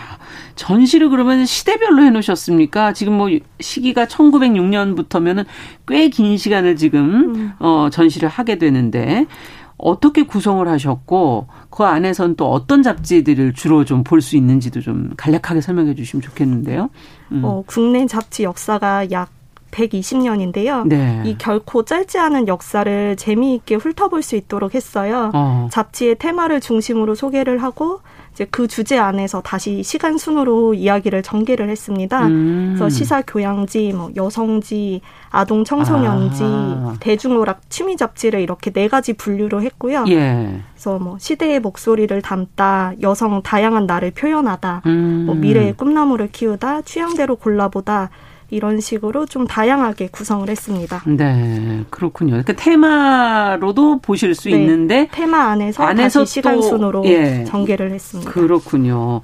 전시를 그러면 시대별로 해놓으셨습니까? 지금 뭐 시기가 1906년부터면은 꽤 긴 시간을 지금 전시를 하게 되는데, 어떻게 구성을 하셨고 그 안에서는 또 어떤 잡지들을 주로 좀 볼 수 있는지도 좀 간략하게 설명해 주시면 좋겠는데요. 국내 잡지 역사가 약 120년인데요. 네. 이 결코 짧지 않은 역사를 재미있게 훑어볼 수 있도록 했어요. 잡지의 테마를 중심으로 소개를 하고 이제 그 주제 안에서 다시 시간 순으로 이야기를 전개를 했습니다. 그래서 시사 교양지, 뭐 여성지, 아동 청소년지, 대중오락 취미 잡지를 이렇게 4가지 분류로 했고요. 예. 그래서 뭐 시대의 목소리를 담다, 여성 다양한 나를 표현하다, 뭐 미래의 꿈나무를 키우다, 취향대로 골라보다, 이런 식으로 좀 다양하게 구성을 했습니다. 네, 그렇군요. 그러니까 테마로도 보실 수 있는데 테마 안에서 다시 시간순으로 전개를 했습니다. 그렇군요.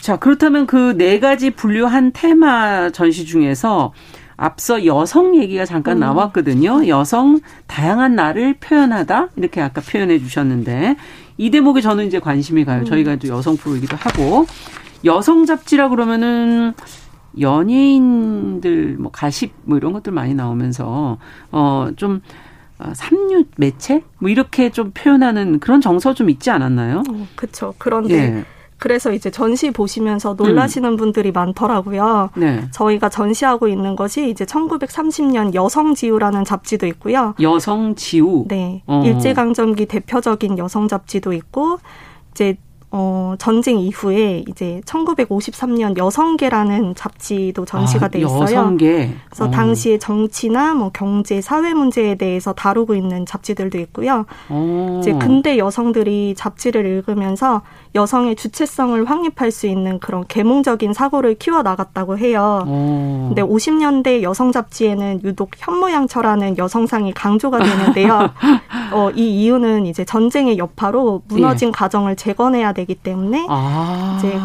자, 그렇다면 그 4가지 분류한 테마 전시 중에서 앞서 여성 얘기가 잠깐 나왔거든요. 여성, 다양한 나를 표현하다, 이렇게 아까 표현해 주셨는데, 이 대목에 저는 이제 관심이 가요. 저희가 또 여성 프로이기도 하고, 여성 잡지라 그러면은 연예인들, 뭐, 가십, 뭐, 이런 것들 많이 나오면서, 좀, 삼류 매체? 뭐, 이렇게 좀 표현하는 그런 정서 좀 있지 않았나요? 그쵸. 그런데, 그래서 이제 전시 보시면서 놀라시는 분들이 많더라고요. 네. 저희가 전시하고 있는 것이 이제 1930년 여성지우라는 잡지도 있고요. 여성지우? 네. 일제강점기 대표적인 여성 잡지도 있고, 이제, 전쟁 이후에 이제 1953년 여성계라는 잡지도 전시가 돼 있어요. 여성계. 그래서 당시의 정치나 뭐 경제, 사회 문제에 대해서 다루고 있는 잡지들도 있고요. 이제 근대 여성들이 잡지를 읽으면서 여성의 주체성을 확립할 수 있는 그런 계몽적인 사고를 키워나갔다고 해요. 근데 50년대 여성 잡지에는 유독 현모양처라는 여성상이 강조가 되는데요. 이 이유는 이제 전쟁의 여파로 무너진 가정을 재건해야 되기 때문에 이제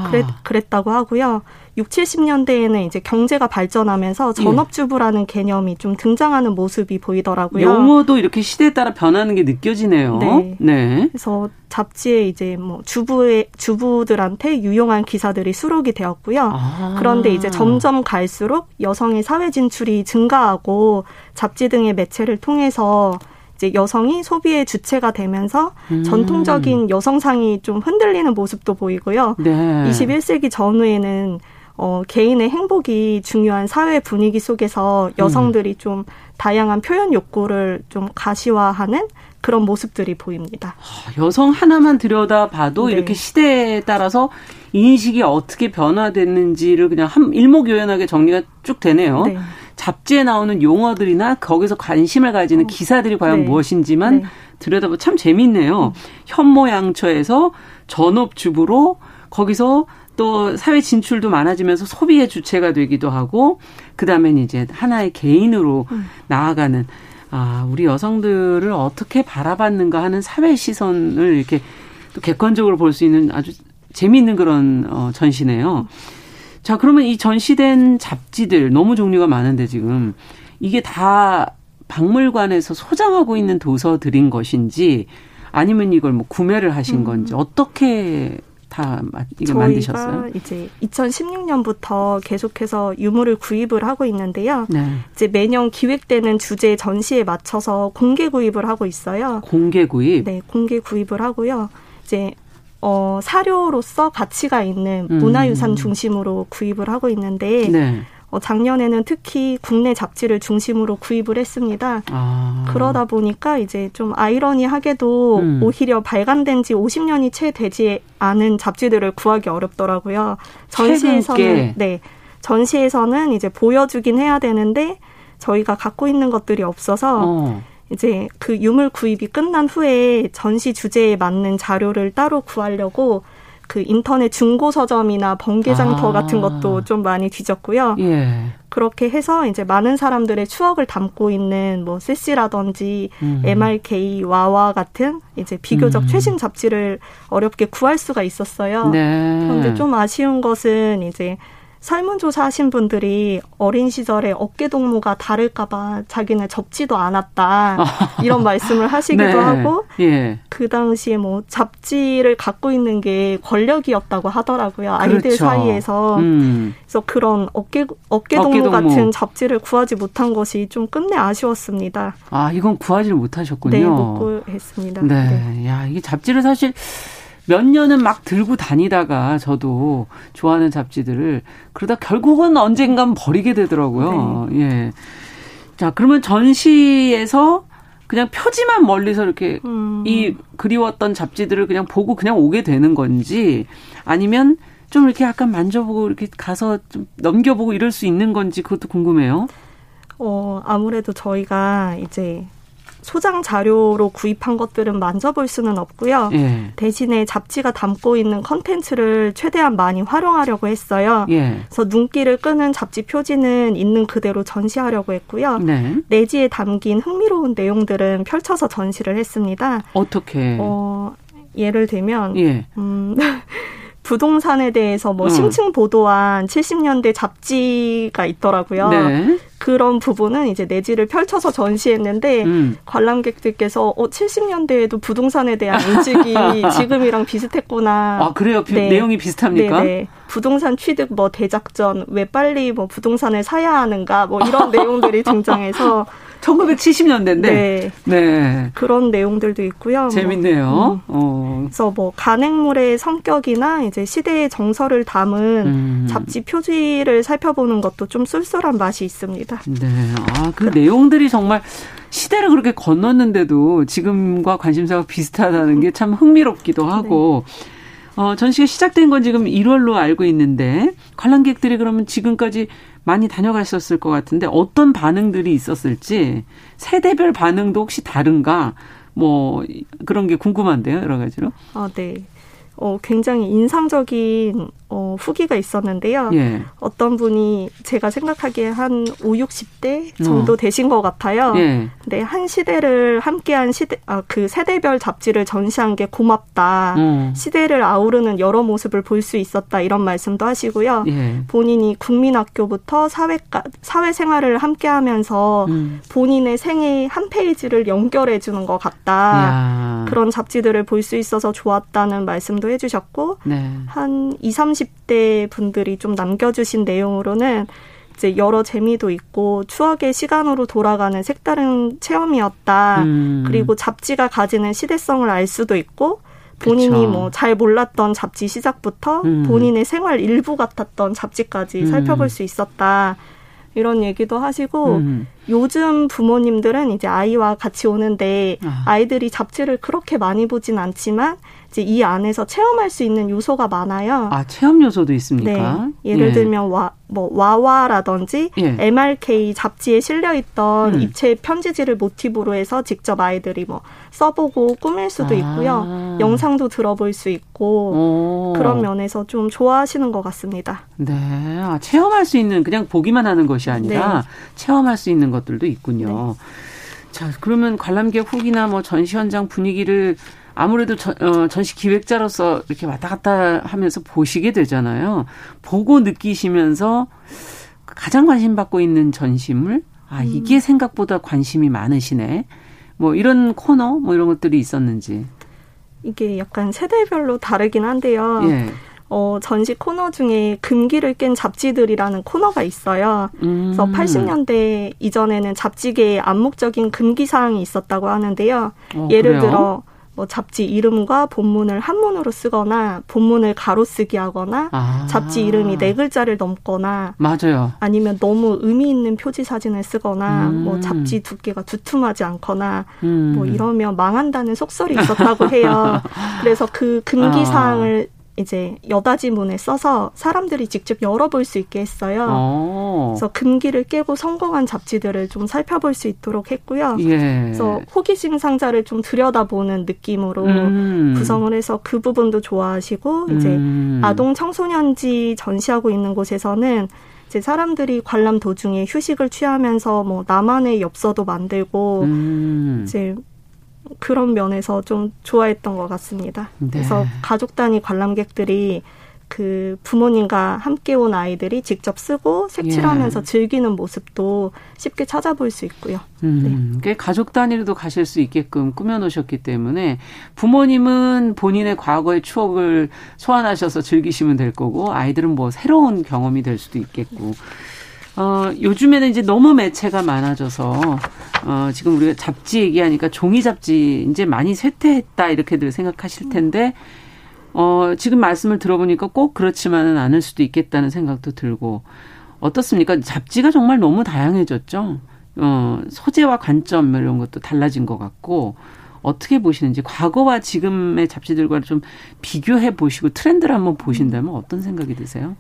그랬다고 하고요. 60, 70년대에는 이제 경제가 발전하면서 전업주부라는 개념이 좀 등장하는 모습이 보이더라고요. 용어도 이렇게 시대에 따라 변하는 게 느껴지네요. 네. 네. 그래서 잡지에 이제 뭐 주부들한테 유용한 기사들이 수록이 되었고요. 그런데 이제 점점 갈수록 여성의 사회 진출이 증가하고 잡지 등의 매체를 통해서 이제 여성이 소비의 주체가 되면서 전통적인 여성상이 좀 흔들리는 모습도 보이고요. 네. 21세기 전후에는 개인의 행복이 중요한 사회 분위기 속에서 여성들이 좀 다양한 표현 욕구를 좀 가시화하는 그런 모습들이 보입니다. 여성 하나만 들여다봐도 이렇게 시대에 따라서 인식이 어떻게 변화됐는지를 그냥 일목요연하게 정리가 쭉 되네요. 네. 잡지에 나오는 용어들이나 거기서 관심을 가지는 기사들이 과연 무엇인지만 들여다보면 참 재미있네요. 현모양처에서 전업주부로, 거기서 또 사회 진출도 많아지면서 소비의 주체가 되기도 하고, 그다음엔 이제 하나의 개인으로 나아가는, 우리 여성들을 어떻게 바라봤는가 하는 사회 시선을 이렇게 또 객관적으로 볼 수 있는 아주 재미있는 그런 전시네요. 자, 그러면 이 전시된 잡지들, 너무 종류가 많은데 지금 이게 다 박물관에서 소장하고 있는 도서들인 것인지, 아니면 이걸 뭐 구매를 하신 건지, 어떻게 다 이거 만드셨어요? 저희가 이제 2016년부터 계속해서 유물을 구입을 하고 있는데요. 네. 이제 매년 기획되는 주제 전시에 맞춰서 공개 구입을 하고 있어요. 공개 구입? 네, 공개 구입을 하고요. 이제 사료로서 가치가 있는 문화유산 중심으로 구입을 하고 있는데, 작년에는 특히 국내 잡지를 중심으로 구입을 했습니다. 그러다 보니까 이제 좀 아이러니하게도 오히려 발간된 지 50년이 채 되지 않은 잡지들을 구하기 어렵더라고요. 전시에서는 전시에서는 이제 보여주긴 해야 되는데 저희가 갖고 있는 것들이 없어서 이제 그 유물 구입이 끝난 후에 전시 주제에 맞는 자료를 따로 구하려고 그 인터넷 중고 서점이나 번개장터 같은 것도 좀 많이 뒤졌고요. 예. 그렇게 해서 이제 많은 사람들의 추억을 담고 있는 뭐 세시라든지 MRK, 와와 같은 이제 비교적 최신 잡지를 어렵게 구할 수가 있었어요. 네. 그런데 좀 아쉬운 것은 이제 설문조사 하신 분들이 어린 시절에 어깨동무가 다를까봐 자기는 접지도 않았다. 이런 말씀을 하시기도 네. 하고, 예. 그 당시에 뭐 잡지를 갖고 있는 게 권력이었다고 하더라고요. 아이들 그렇죠. 사이에서. 그래서 그런 어깨동무 같은 잡지를 구하지 못한 것이 좀 끝내 아쉬웠습니다. 아, 이건 구하지를 못하셨군요. 네, 못 구했습니다. 네. 네. 야, 이게 잡지를 사실. 몇 년은 막 들고 다니다가 저도 좋아하는 잡지들을 그러다 결국은 언젠간 버리게 되더라고요. 네. 예. 자, 그러면 전시에서 그냥 표지만 멀리서 이렇게 이 그리웠던 잡지들을 그냥 보고 그냥 오게 되는 건지 아니면 좀 이렇게 약간 만져보고 이렇게 가서 좀 넘겨보고 이럴 수 있는 건지 그것도 궁금해요. 아무래도 저희가 이제 소장 자료로 구입한 것들은 만져볼 수는 없고요. 예. 대신에 잡지가 담고 있는 컨텐츠를 최대한 많이 활용하려고 했어요. 예. 그래서 눈길을 끄는 잡지 표지는 있는 그대로 전시하려고 했고요. 네. 내지에 담긴 흥미로운 내용들은 펼쳐서 전시를 했습니다. 어떻게? 예를 들면 예. 부동산에 대해서 뭐 심층 보도한 70년대 잡지가 있더라고요. 네. 그런 부분은 이제 내지를 펼쳐서 전시했는데 관람객들께서 70년대에도 부동산에 대한 인식이 지금이랑 비슷했구나. 아 그래요? 네. 내용이 비슷합니까? 네네. 부동산 취득 뭐 대작전 왜 빨리 뭐 부동산을 사야 하는가 뭐 이런 내용들이 등장해서 1970년대인데 네. 네. 그런 내용들도 있고요. 재밌네요. 그래서 뭐 간행물의 성격이나 이제 시대의 정서를 담은 잡지 표지를 살펴보는 것도 좀 쏠쏠한 맛이 있습니다. 네. 아, 그 내용들이 정말 시대를 그렇게 건넜는데도 지금과 관심사가 비슷하다는 게 참 흥미롭기도 하고 네. 전시가 시작된 건 지금 1월로 알고 있는데 관람객들이 그러면 지금까지 많이 다녀갔었을 것 같은데 어떤 반응들이 있었을지 세대별 반응도 혹시 다른가 뭐 그런 게 궁금한데요. 여러 가지로. 아, 네. 굉장히 인상적인 후기가 있었는데요. 예. 어떤 분이 제가 생각하기에 한 5, 60대 정도 되신 것 같아요. 예. 근데 한 시대를 함께한 그 세대별 잡지를 전시한 게 고맙다. 시대를 아우르는 여러 모습을 볼 수 있었다. 이런 말씀도 하시고요. 예. 본인이 국민학교부터 사회생활을 함께하면서 본인의 생애 한 페이지를 연결해 주는 것 같다. 야. 그런 잡지들을 볼 수 있어서 좋았다는 말씀도 해주셨고 네. 한 2, 30대 분들이 좀 남겨주신 내용으로는 이제 여러 재미도 있고 추억의 시간으로 돌아가는 색다른 체험이었다. 그리고 잡지가 가지는 시대성을 알 수도 있고 본인이 뭐 잘 몰랐던 잡지 시작부터 본인의 생활 일부 같았던 잡지까지 살펴볼 수 있었다. 이런 얘기도 하시고 요즘 부모님들은 이제 아이와 같이 오는데 아이들이 잡지를 그렇게 많이 보진 않지만 이제 이 안에서 체험할 수 있는 요소가 많아요. 아, 체험 요소도 있습니까? 네. 예를 들면 와와라든지 예. MRK 잡지에 실려있던 입체 편지지를 모티브로 해서 직접 아이들이 뭐 써보고 꾸밀 수도 있고요. 영상도 들어볼 수 있고 그런 면에서 좀 좋아하시는 것 같습니다. 네, 아, 체험할 수 있는 그냥 보기만 하는 것이 아니라 네. 체험할 수 있는 것들도 있군요. 네. 자, 그러면 관람객 후기나 뭐 전시 현장 분위기를 아무래도 전시 기획자로서 이렇게 왔다 갔다 하면서 보시게 되잖아요. 보고 느끼시면서 가장 관심받고 있는 전시물? 아, 이게 생각보다 관심이 많으시네. 뭐 이런 코너? 뭐 이런 것들이 있었는지. 이게 약간 세대별로 다르긴 한데요. 예. 전시 코너 중에 금기를 깬 잡지들이라는 코너가 있어요. 그래서 80년대 이전에는 잡지계의 암묵적인 금기사항이 있었다고 하는데요. 예를 들어 잡지 이름과 본문을 한문으로 쓰거나 본문을 가로쓰기 하거나 잡지 이름이 4글자를 넘거나 맞아요. 아니면 너무 의미 있는 표지 사진을 쓰거나 뭐 잡지 두께가 두툼하지 않거나 뭐 이러면 망한다는 속설이 있었다고 해요. 그래서 그 금기사항을 이제 여다지문을 써서 사람들이 직접 열어볼 수 있게 했어요. 그래서 금기를 깨고 성공한 잡지들을 좀 살펴볼 수 있도록 했고요. 예. 그래서 호기심 상자를 좀 들여다보는 느낌으로 구성을 해서 그 부분도 좋아하시고 이제 아동 청소년지 전시하고 있는 곳에서는 이제 사람들이 관람 도중에 휴식을 취하면서 뭐 나만의 엽서도 만들고 이제 그런 면에서 좀 좋아했던 것 같습니다. 네. 그래서 가족 단위 관람객들이 그 부모님과 함께 온 아이들이 직접 쓰고 색칠하면서 예. 즐기는 모습도 쉽게 찾아볼 수 있고요. 네. 가족 단위로도 가실 수 있게끔 꾸며놓으셨기 때문에 부모님은 본인의 과거의 추억을 소환하셔서 즐기시면 될 거고 아이들은 뭐 새로운 경험이 될 수도 있겠고. 요즘에는 이제 너무 매체가 많아져서, 지금 우리가 잡지 얘기하니까 종이 잡지 이제 많이 쇠퇴했다, 이렇게들 생각하실 텐데, 지금 말씀을 들어보니까 꼭 그렇지만은 않을 수도 있겠다는 생각도 들고, 어떻습니까? 잡지가 정말 너무 다양해졌죠? 소재와 관점 이런 것도 달라진 것 같고, 어떻게 보시는지, 과거와 지금의 잡지들과 좀 비교해 보시고 트렌드를 한번 보신다면 어떤 생각이 드세요?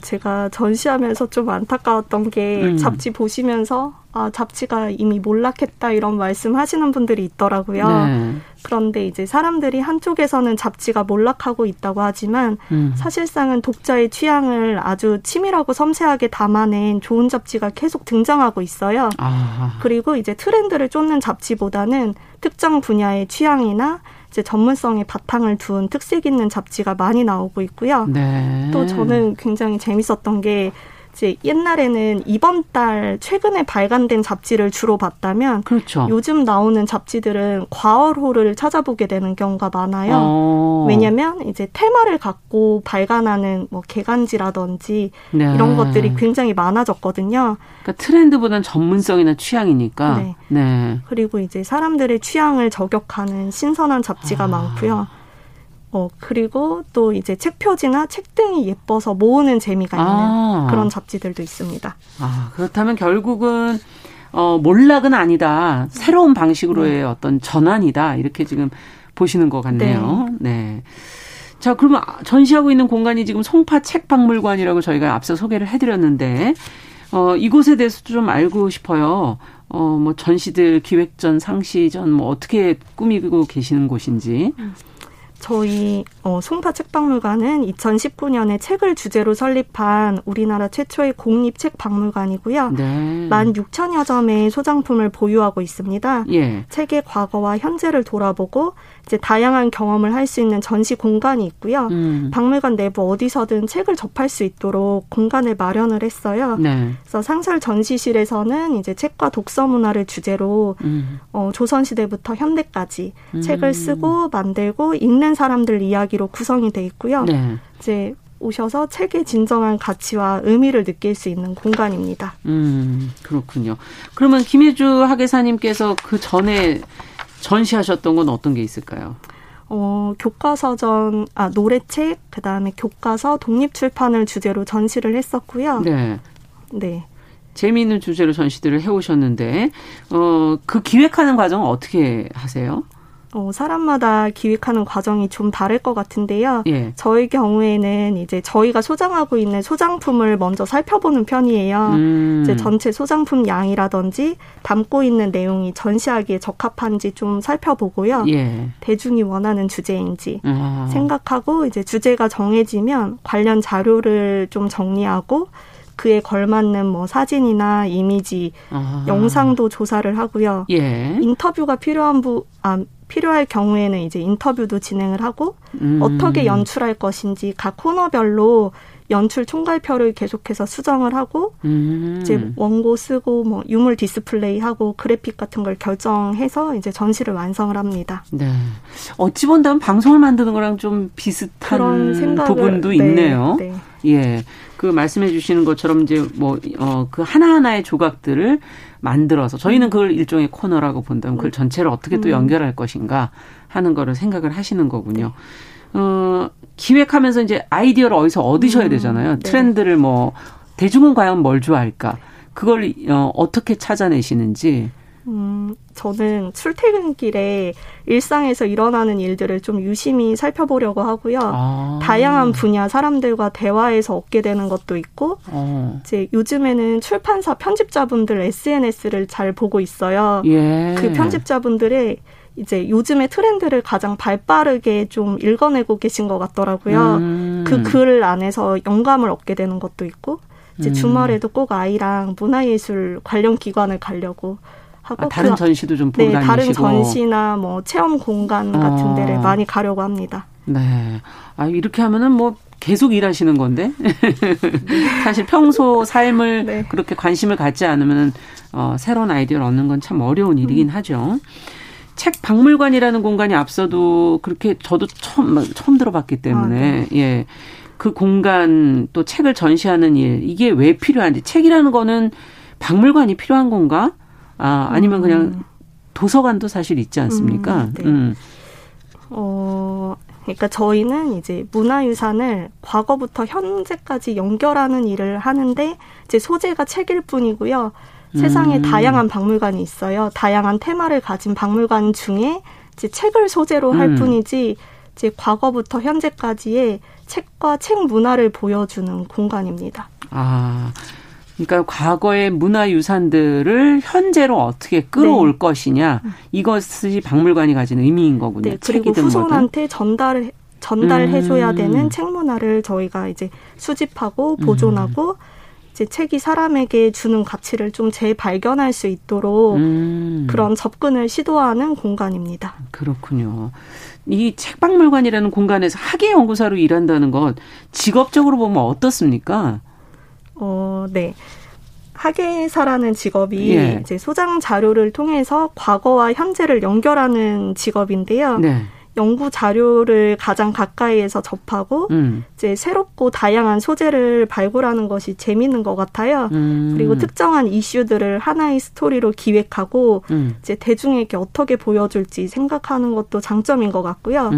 제가 전시하면서 좀 안타까웠던 게 잡지 보시면서 아, 잡지가 이미 몰락했다 이런 말씀하시는 분들이 있더라고요. 네. 그런데 이제 사람들이 한쪽에서는 잡지가 몰락하고 있다고 하지만 사실상은 독자의 취향을 아주 치밀하고 섬세하게 담아낸 좋은 잡지가 계속 등장하고 있어요. 아. 그리고 이제 트렌드를 쫓는 잡지보다는 특정 분야의 취향이나 이제 전문성의 바탕을 둔 특색 있는 잡지가 많이 나오고 있고요. 네. 또 저는 굉장히 재밌었던 게 이제 옛날에는 이번 달 최근에 발간된 잡지를 주로 봤다면 그렇죠. 요즘 나오는 잡지들은 과월호를 찾아보게 되는 경우가 많아요. 왜냐하면 이제 테마를 갖고 발간하는 뭐 개간지라든지 네. 이런 것들이 굉장히 많아졌거든요. 그러니까 트렌드보다는 전문성이나 취향이니까. 네. 네. 그리고 이제 사람들의 취향을 저격하는 신선한 잡지가 많고요. 그리고 또 이제 책 표지나 책 등이 예뻐서 모으는 재미가 있는 그런 잡지들도 있습니다. 아, 그렇다면 결국은, 몰락은 아니다. 새로운 방식으로의 어떤 전환이다. 이렇게 지금 보시는 것 같네요. 네. 네. 자, 그러면 전시하고 있는 공간이 지금 송파 책박물관이라고 저희가 앞서 소개를 해드렸는데, 이곳에 대해서도 좀 알고 싶어요. 뭐 전시들, 기획전, 상시전, 뭐 어떻게 꾸미고 계시는 곳인지. 저희 송파 책박물관은 2019년에 책을 주제로 설립한 우리나라 최초의 공립 책박물관이고요. 네. 16,000여 점의 소장품을 보유하고 있습니다. 예. 책의 과거와 현재를 돌아보고 이제 다양한 경험을 할 수 있는 전시 공간이 있고요. 박물관 내부 어디서든 책을 접할 수 있도록 공간을 마련을 했어요. 네. 그래서 상설 전시실에서는 이제 책과 독서 문화를 주제로 조선시대부터 현대까지 책을 쓰고 만들고 읽는 사람들 이야기로 구성이 돼 있고요. 네. 이제 오셔서 책의 진정한 가치와 의미를 느낄 수 있는 공간입니다. 그렇군요. 그러면 김혜주 학예사님께서 그 전에 전시하셨던 건 어떤 게 있을까요? 교과서전, 노래책, 그 다음에 교과서 독립출판을 주제로 전시를 했었고요. 네. 네. 재미있는 주제로 전시들을 해오셨는데, 그 기획하는 과정은 어떻게 하세요? 사람마다 기획하는 과정이 좀 다를 것 같은데요. 예. 저희 경우에는 이제 저희가 소장하고 있는 소장품을 먼저 살펴보는 편이에요. 이제 전체 소장품 양이라든지 담고 있는 내용이 전시하기에 적합한지 좀 살펴보고요. 예. 대중이 원하는 주제인지 생각하고 이제 주제가 정해지면 관련 자료를 좀 정리하고 그에 걸맞는 뭐 사진이나 이미지, 영상도 조사를 하고요. 예. 인터뷰가 필요할 경우에는 이제 인터뷰도 진행을 하고 어떻게 연출할 것인지 각 코너별로 연출 총괄표를 계속해서 수정을 하고 이제 원고 쓰고 뭐 유물 디스플레이하고 그래픽 같은 걸 결정해서 이제 전시를 완성을 합니다. 네, 어찌 본다면 방송을 만드는 거랑 좀 비슷한 그런 생각을, 부분도 있네요. 네. 예, 그 말씀해 주시는 것처럼 이제 뭐 그 하나하나의 조각들을 만들어서 저희는 그걸 일종의 코너라고 본다면 그걸 전체를 어떻게 또 연결할 것인가 하는 거를 생각을 하시는 거군요. 네. 기획하면서 이제 아이디어를 어디서 얻으셔야 되잖아요. 네. 트렌드를 뭐 대중은 과연 뭘 좋아할까? 그걸 어떻게 찾아내시는지. 저는 출퇴근길에 일상에서 일어나는 일들을 좀 유심히 살펴보려고 하고요. 아. 다양한 분야 사람들과 대화해서 얻게 되는 것도 있고, 이제 요즘에는 출판사 편집자분들 SNS를 잘 보고 있어요. 예. 그 편집자분들의 이제 요즘의 트렌드를 가장 발빠르게 좀 읽어내고 계신 것 같더라고요. 그 글 안에서 영감을 얻게 되는 것도 있고, 이제 주말에도 꼭 아이랑 문화예술 관련 기관을 가려고 하고, 다른 전시도 좀 보고 다니시고. 다른 전시나 뭐 체험 공간 같은 데를 많이 가려고 합니다. 네. 아, 이렇게 하면은 뭐 계속 일하시는 건데. 사실 평소 삶을 네. 그렇게 관심을 갖지 않으면은 새로운 아이디어를 얻는 건 참 어려운 일이긴 하죠. 책 박물관이라는 공간이 앞서도 그렇게 저도 처음 들어봤기 때문에 예. 그 공간 또 책을 전시하는 일 이게 왜 필요한지 책이라는 거는 박물관이 필요한 건가? 아, 아니면 그냥 도서관도 사실 있지 않습니까? 네. 그러니까 저희는 이제 문화유산을 과거부터 현재까지 연결하는 일을 하는데 이제 소재가 책일 뿐이고요. 세상에 다양한 박물관이 있어요. 다양한 테마를 가진 박물관 중에 이제 책을 소재로 할 뿐이지 이제 과거부터 현재까지의 책과 책 문화를 보여주는 공간입니다. 아, 그러니까 과거의 문화유산들을 현재로 어떻게 끌어올 네. 것이냐. 이것이 박물관이 가진 의미인 거군요. 네, 그리고 후손한테 전달해줘야 되는 책 문화를 저희가 이제 수집하고 보존하고 이제 책이 사람에게 주는 가치를 좀 재발견할 수 있도록 그런 접근을 시도하는 공간입니다. 그렇군요. 이 책박물관이라는 공간에서 학예연구사로 일한다는 것 직업적으로 보면 어떻습니까? 네. 학예사라는 직업이 예. 이제 소장 자료를 통해서 과거와 현재를 연결하는 직업인데요. 네. 연구 자료를 가장 가까이에서 접하고 이제 새롭고 다양한 소재를 발굴하는 것이 재미있는 것 같아요. 그리고 특정한 이슈들을 하나의 스토리로 기획하고 이제 대중에게 어떻게 보여줄지 생각하는 것도 장점인 것 같고요.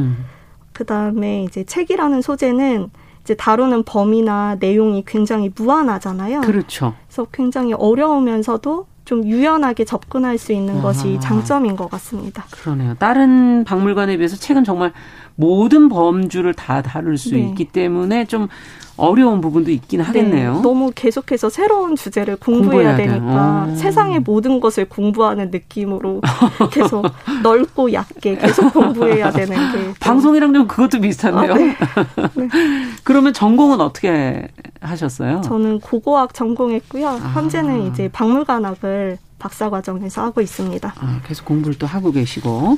그다음에 이제 책이라는 소재는 이제 다루는 범위나 내용이 굉장히 무한하잖아요. 그렇죠. 그래서 굉장히 어려우면서도 좀 유연하게 접근할 수 있는 것이 장점인 것 같습니다. 그러네요. 다른 박물관에 비해서 책은 정말 모든 범주를 다 다룰 수 네. 있기 때문에 좀 어려운 부분도 있긴 하겠네요. 네. 너무 계속해서 새로운 주제를 공부해야 되니까 세상의 모든 것을 공부하는 느낌으로 계속 넓고 얕게 계속 공부해야 되는 게. 방송이랑 좀 그것도 비슷한데요. 아, 네. 네. 그러면 전공은 어떻게 하셨어요? 저는 고고학 전공했고요. 현재는 이제 박물관학을 박사과정에서 하고 있습니다. 아, 계속 공부를 또 하고 계시고.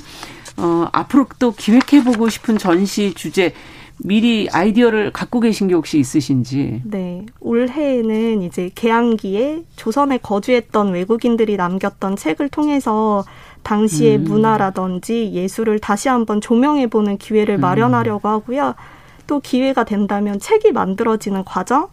앞으로 또 기획해보고 싶은 전시 주제 미리 아이디어를 갖고 계신 게 혹시 있으신지? 네. 올해에는 이제 개항기에 조선에 거주했던 외국인들이 남겼던 책을 통해서 당시의 문화라든지 예술을 다시 한번 조명해보는 기회를 마련하려고 하고요. 또 기회가 된다면 책이 만들어지는 과정,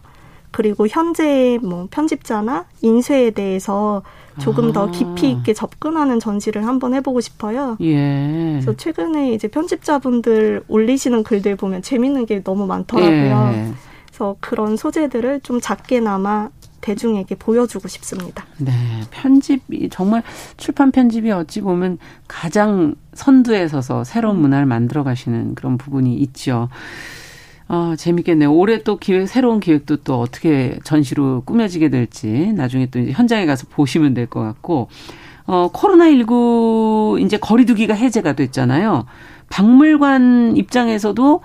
그리고 현재의 뭐 편집자나 인쇄에 대해서 조금 더 깊이 있게 접근하는 전시를 한번 해보고 싶어요. 예. 그래서 최근에 이제 편집자분들 올리시는 글들 보면 재밌는 게 너무 많더라고요. 예. 그래서 그런 소재들을 좀 작게나마 대중에게 보여주고 싶습니다. 네, 편집이 정말 출판 편집이 어찌 보면 가장 선두에 서서 새로운 문화를 만들어 가시는 그런 부분이 있죠. 재밌겠네요. 올해 또 새로운 기획도 또 어떻게 전시로 꾸며지게 될지 나중에 또 이제 현장에 가서 보시면 될 것 같고, 코로나19 이제 거리두기가 해제가 됐잖아요. 박물관 입장에서도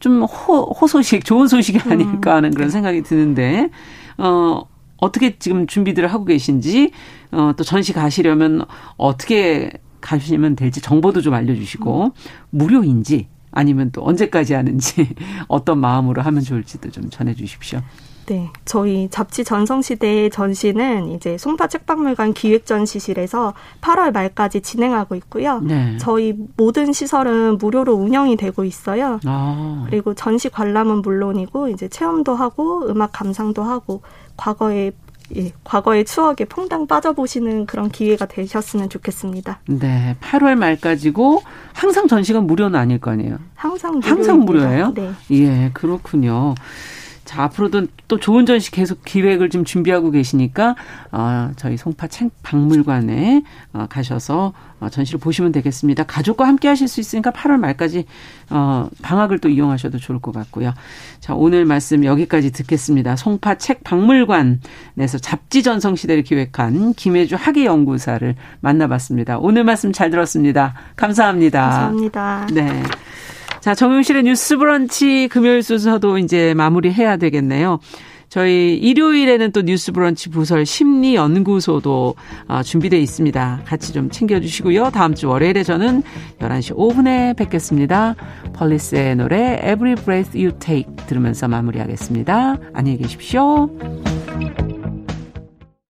좀 호소식, 좋은 소식이 아닐까 하는 그런 생각이 드는데, 어떻게 지금 준비들을 하고 계신지, 또 전시 가시려면 어떻게 가시면 될지 정보도 좀 알려주시고, 무료인지, 아니면 또 언제까지 하는지 어떤 마음으로 하면 좋을지도 좀 전해 주십시오. 네. 저희 잡지 전성시대의 전시는 이제 송파 책박물관 기획전시실에서 8월 말까지 진행하고 있고요. 네. 저희 모든 시설은 무료로 운영이 되고 있어요. 그리고 전시 관람은 물론이고 이제 체험도 하고 음악 감상도 하고 과거의 추억에 퐁당 빠져보시는 그런 기회가 되셨으면 좋겠습니다. 네. 8월 말까지고 항상 전시가 무료는 아닐 거 아니에요? 항상 무료예요? 네. 예, 그렇군요. 자, 앞으로도 또 좋은 전시 계속 기획을 좀 준비하고 계시니까 저희 송파 책박물관에 가셔서 전시를 보시면 되겠습니다. 가족과 함께 하실 수 있으니까 8월 말까지 방학을 또 이용하셔도 좋을 것 같고요. 자, 오늘 말씀 여기까지 듣겠습니다. 송파 책박물관에서 잡지 전성 시대를 기획한 김혜주 학예연구사를 만나봤습니다. 오늘 말씀 잘 들었습니다. 감사합니다. 감사합니다. 네. 자, 정용실의 뉴스 브런치 금요일 순서도 이제 마무리해야 되겠네요. 저희 일요일에는 또 뉴스 브런치 부설 심리연구소도 준비되어 있습니다. 같이 좀 챙겨주시고요. 다음 주 월요일에 저는 11시 5분에 뵙겠습니다. 폴리스의 노래 Every Breath You Take 들으면서 마무리하겠습니다. 안녕히 계십시오.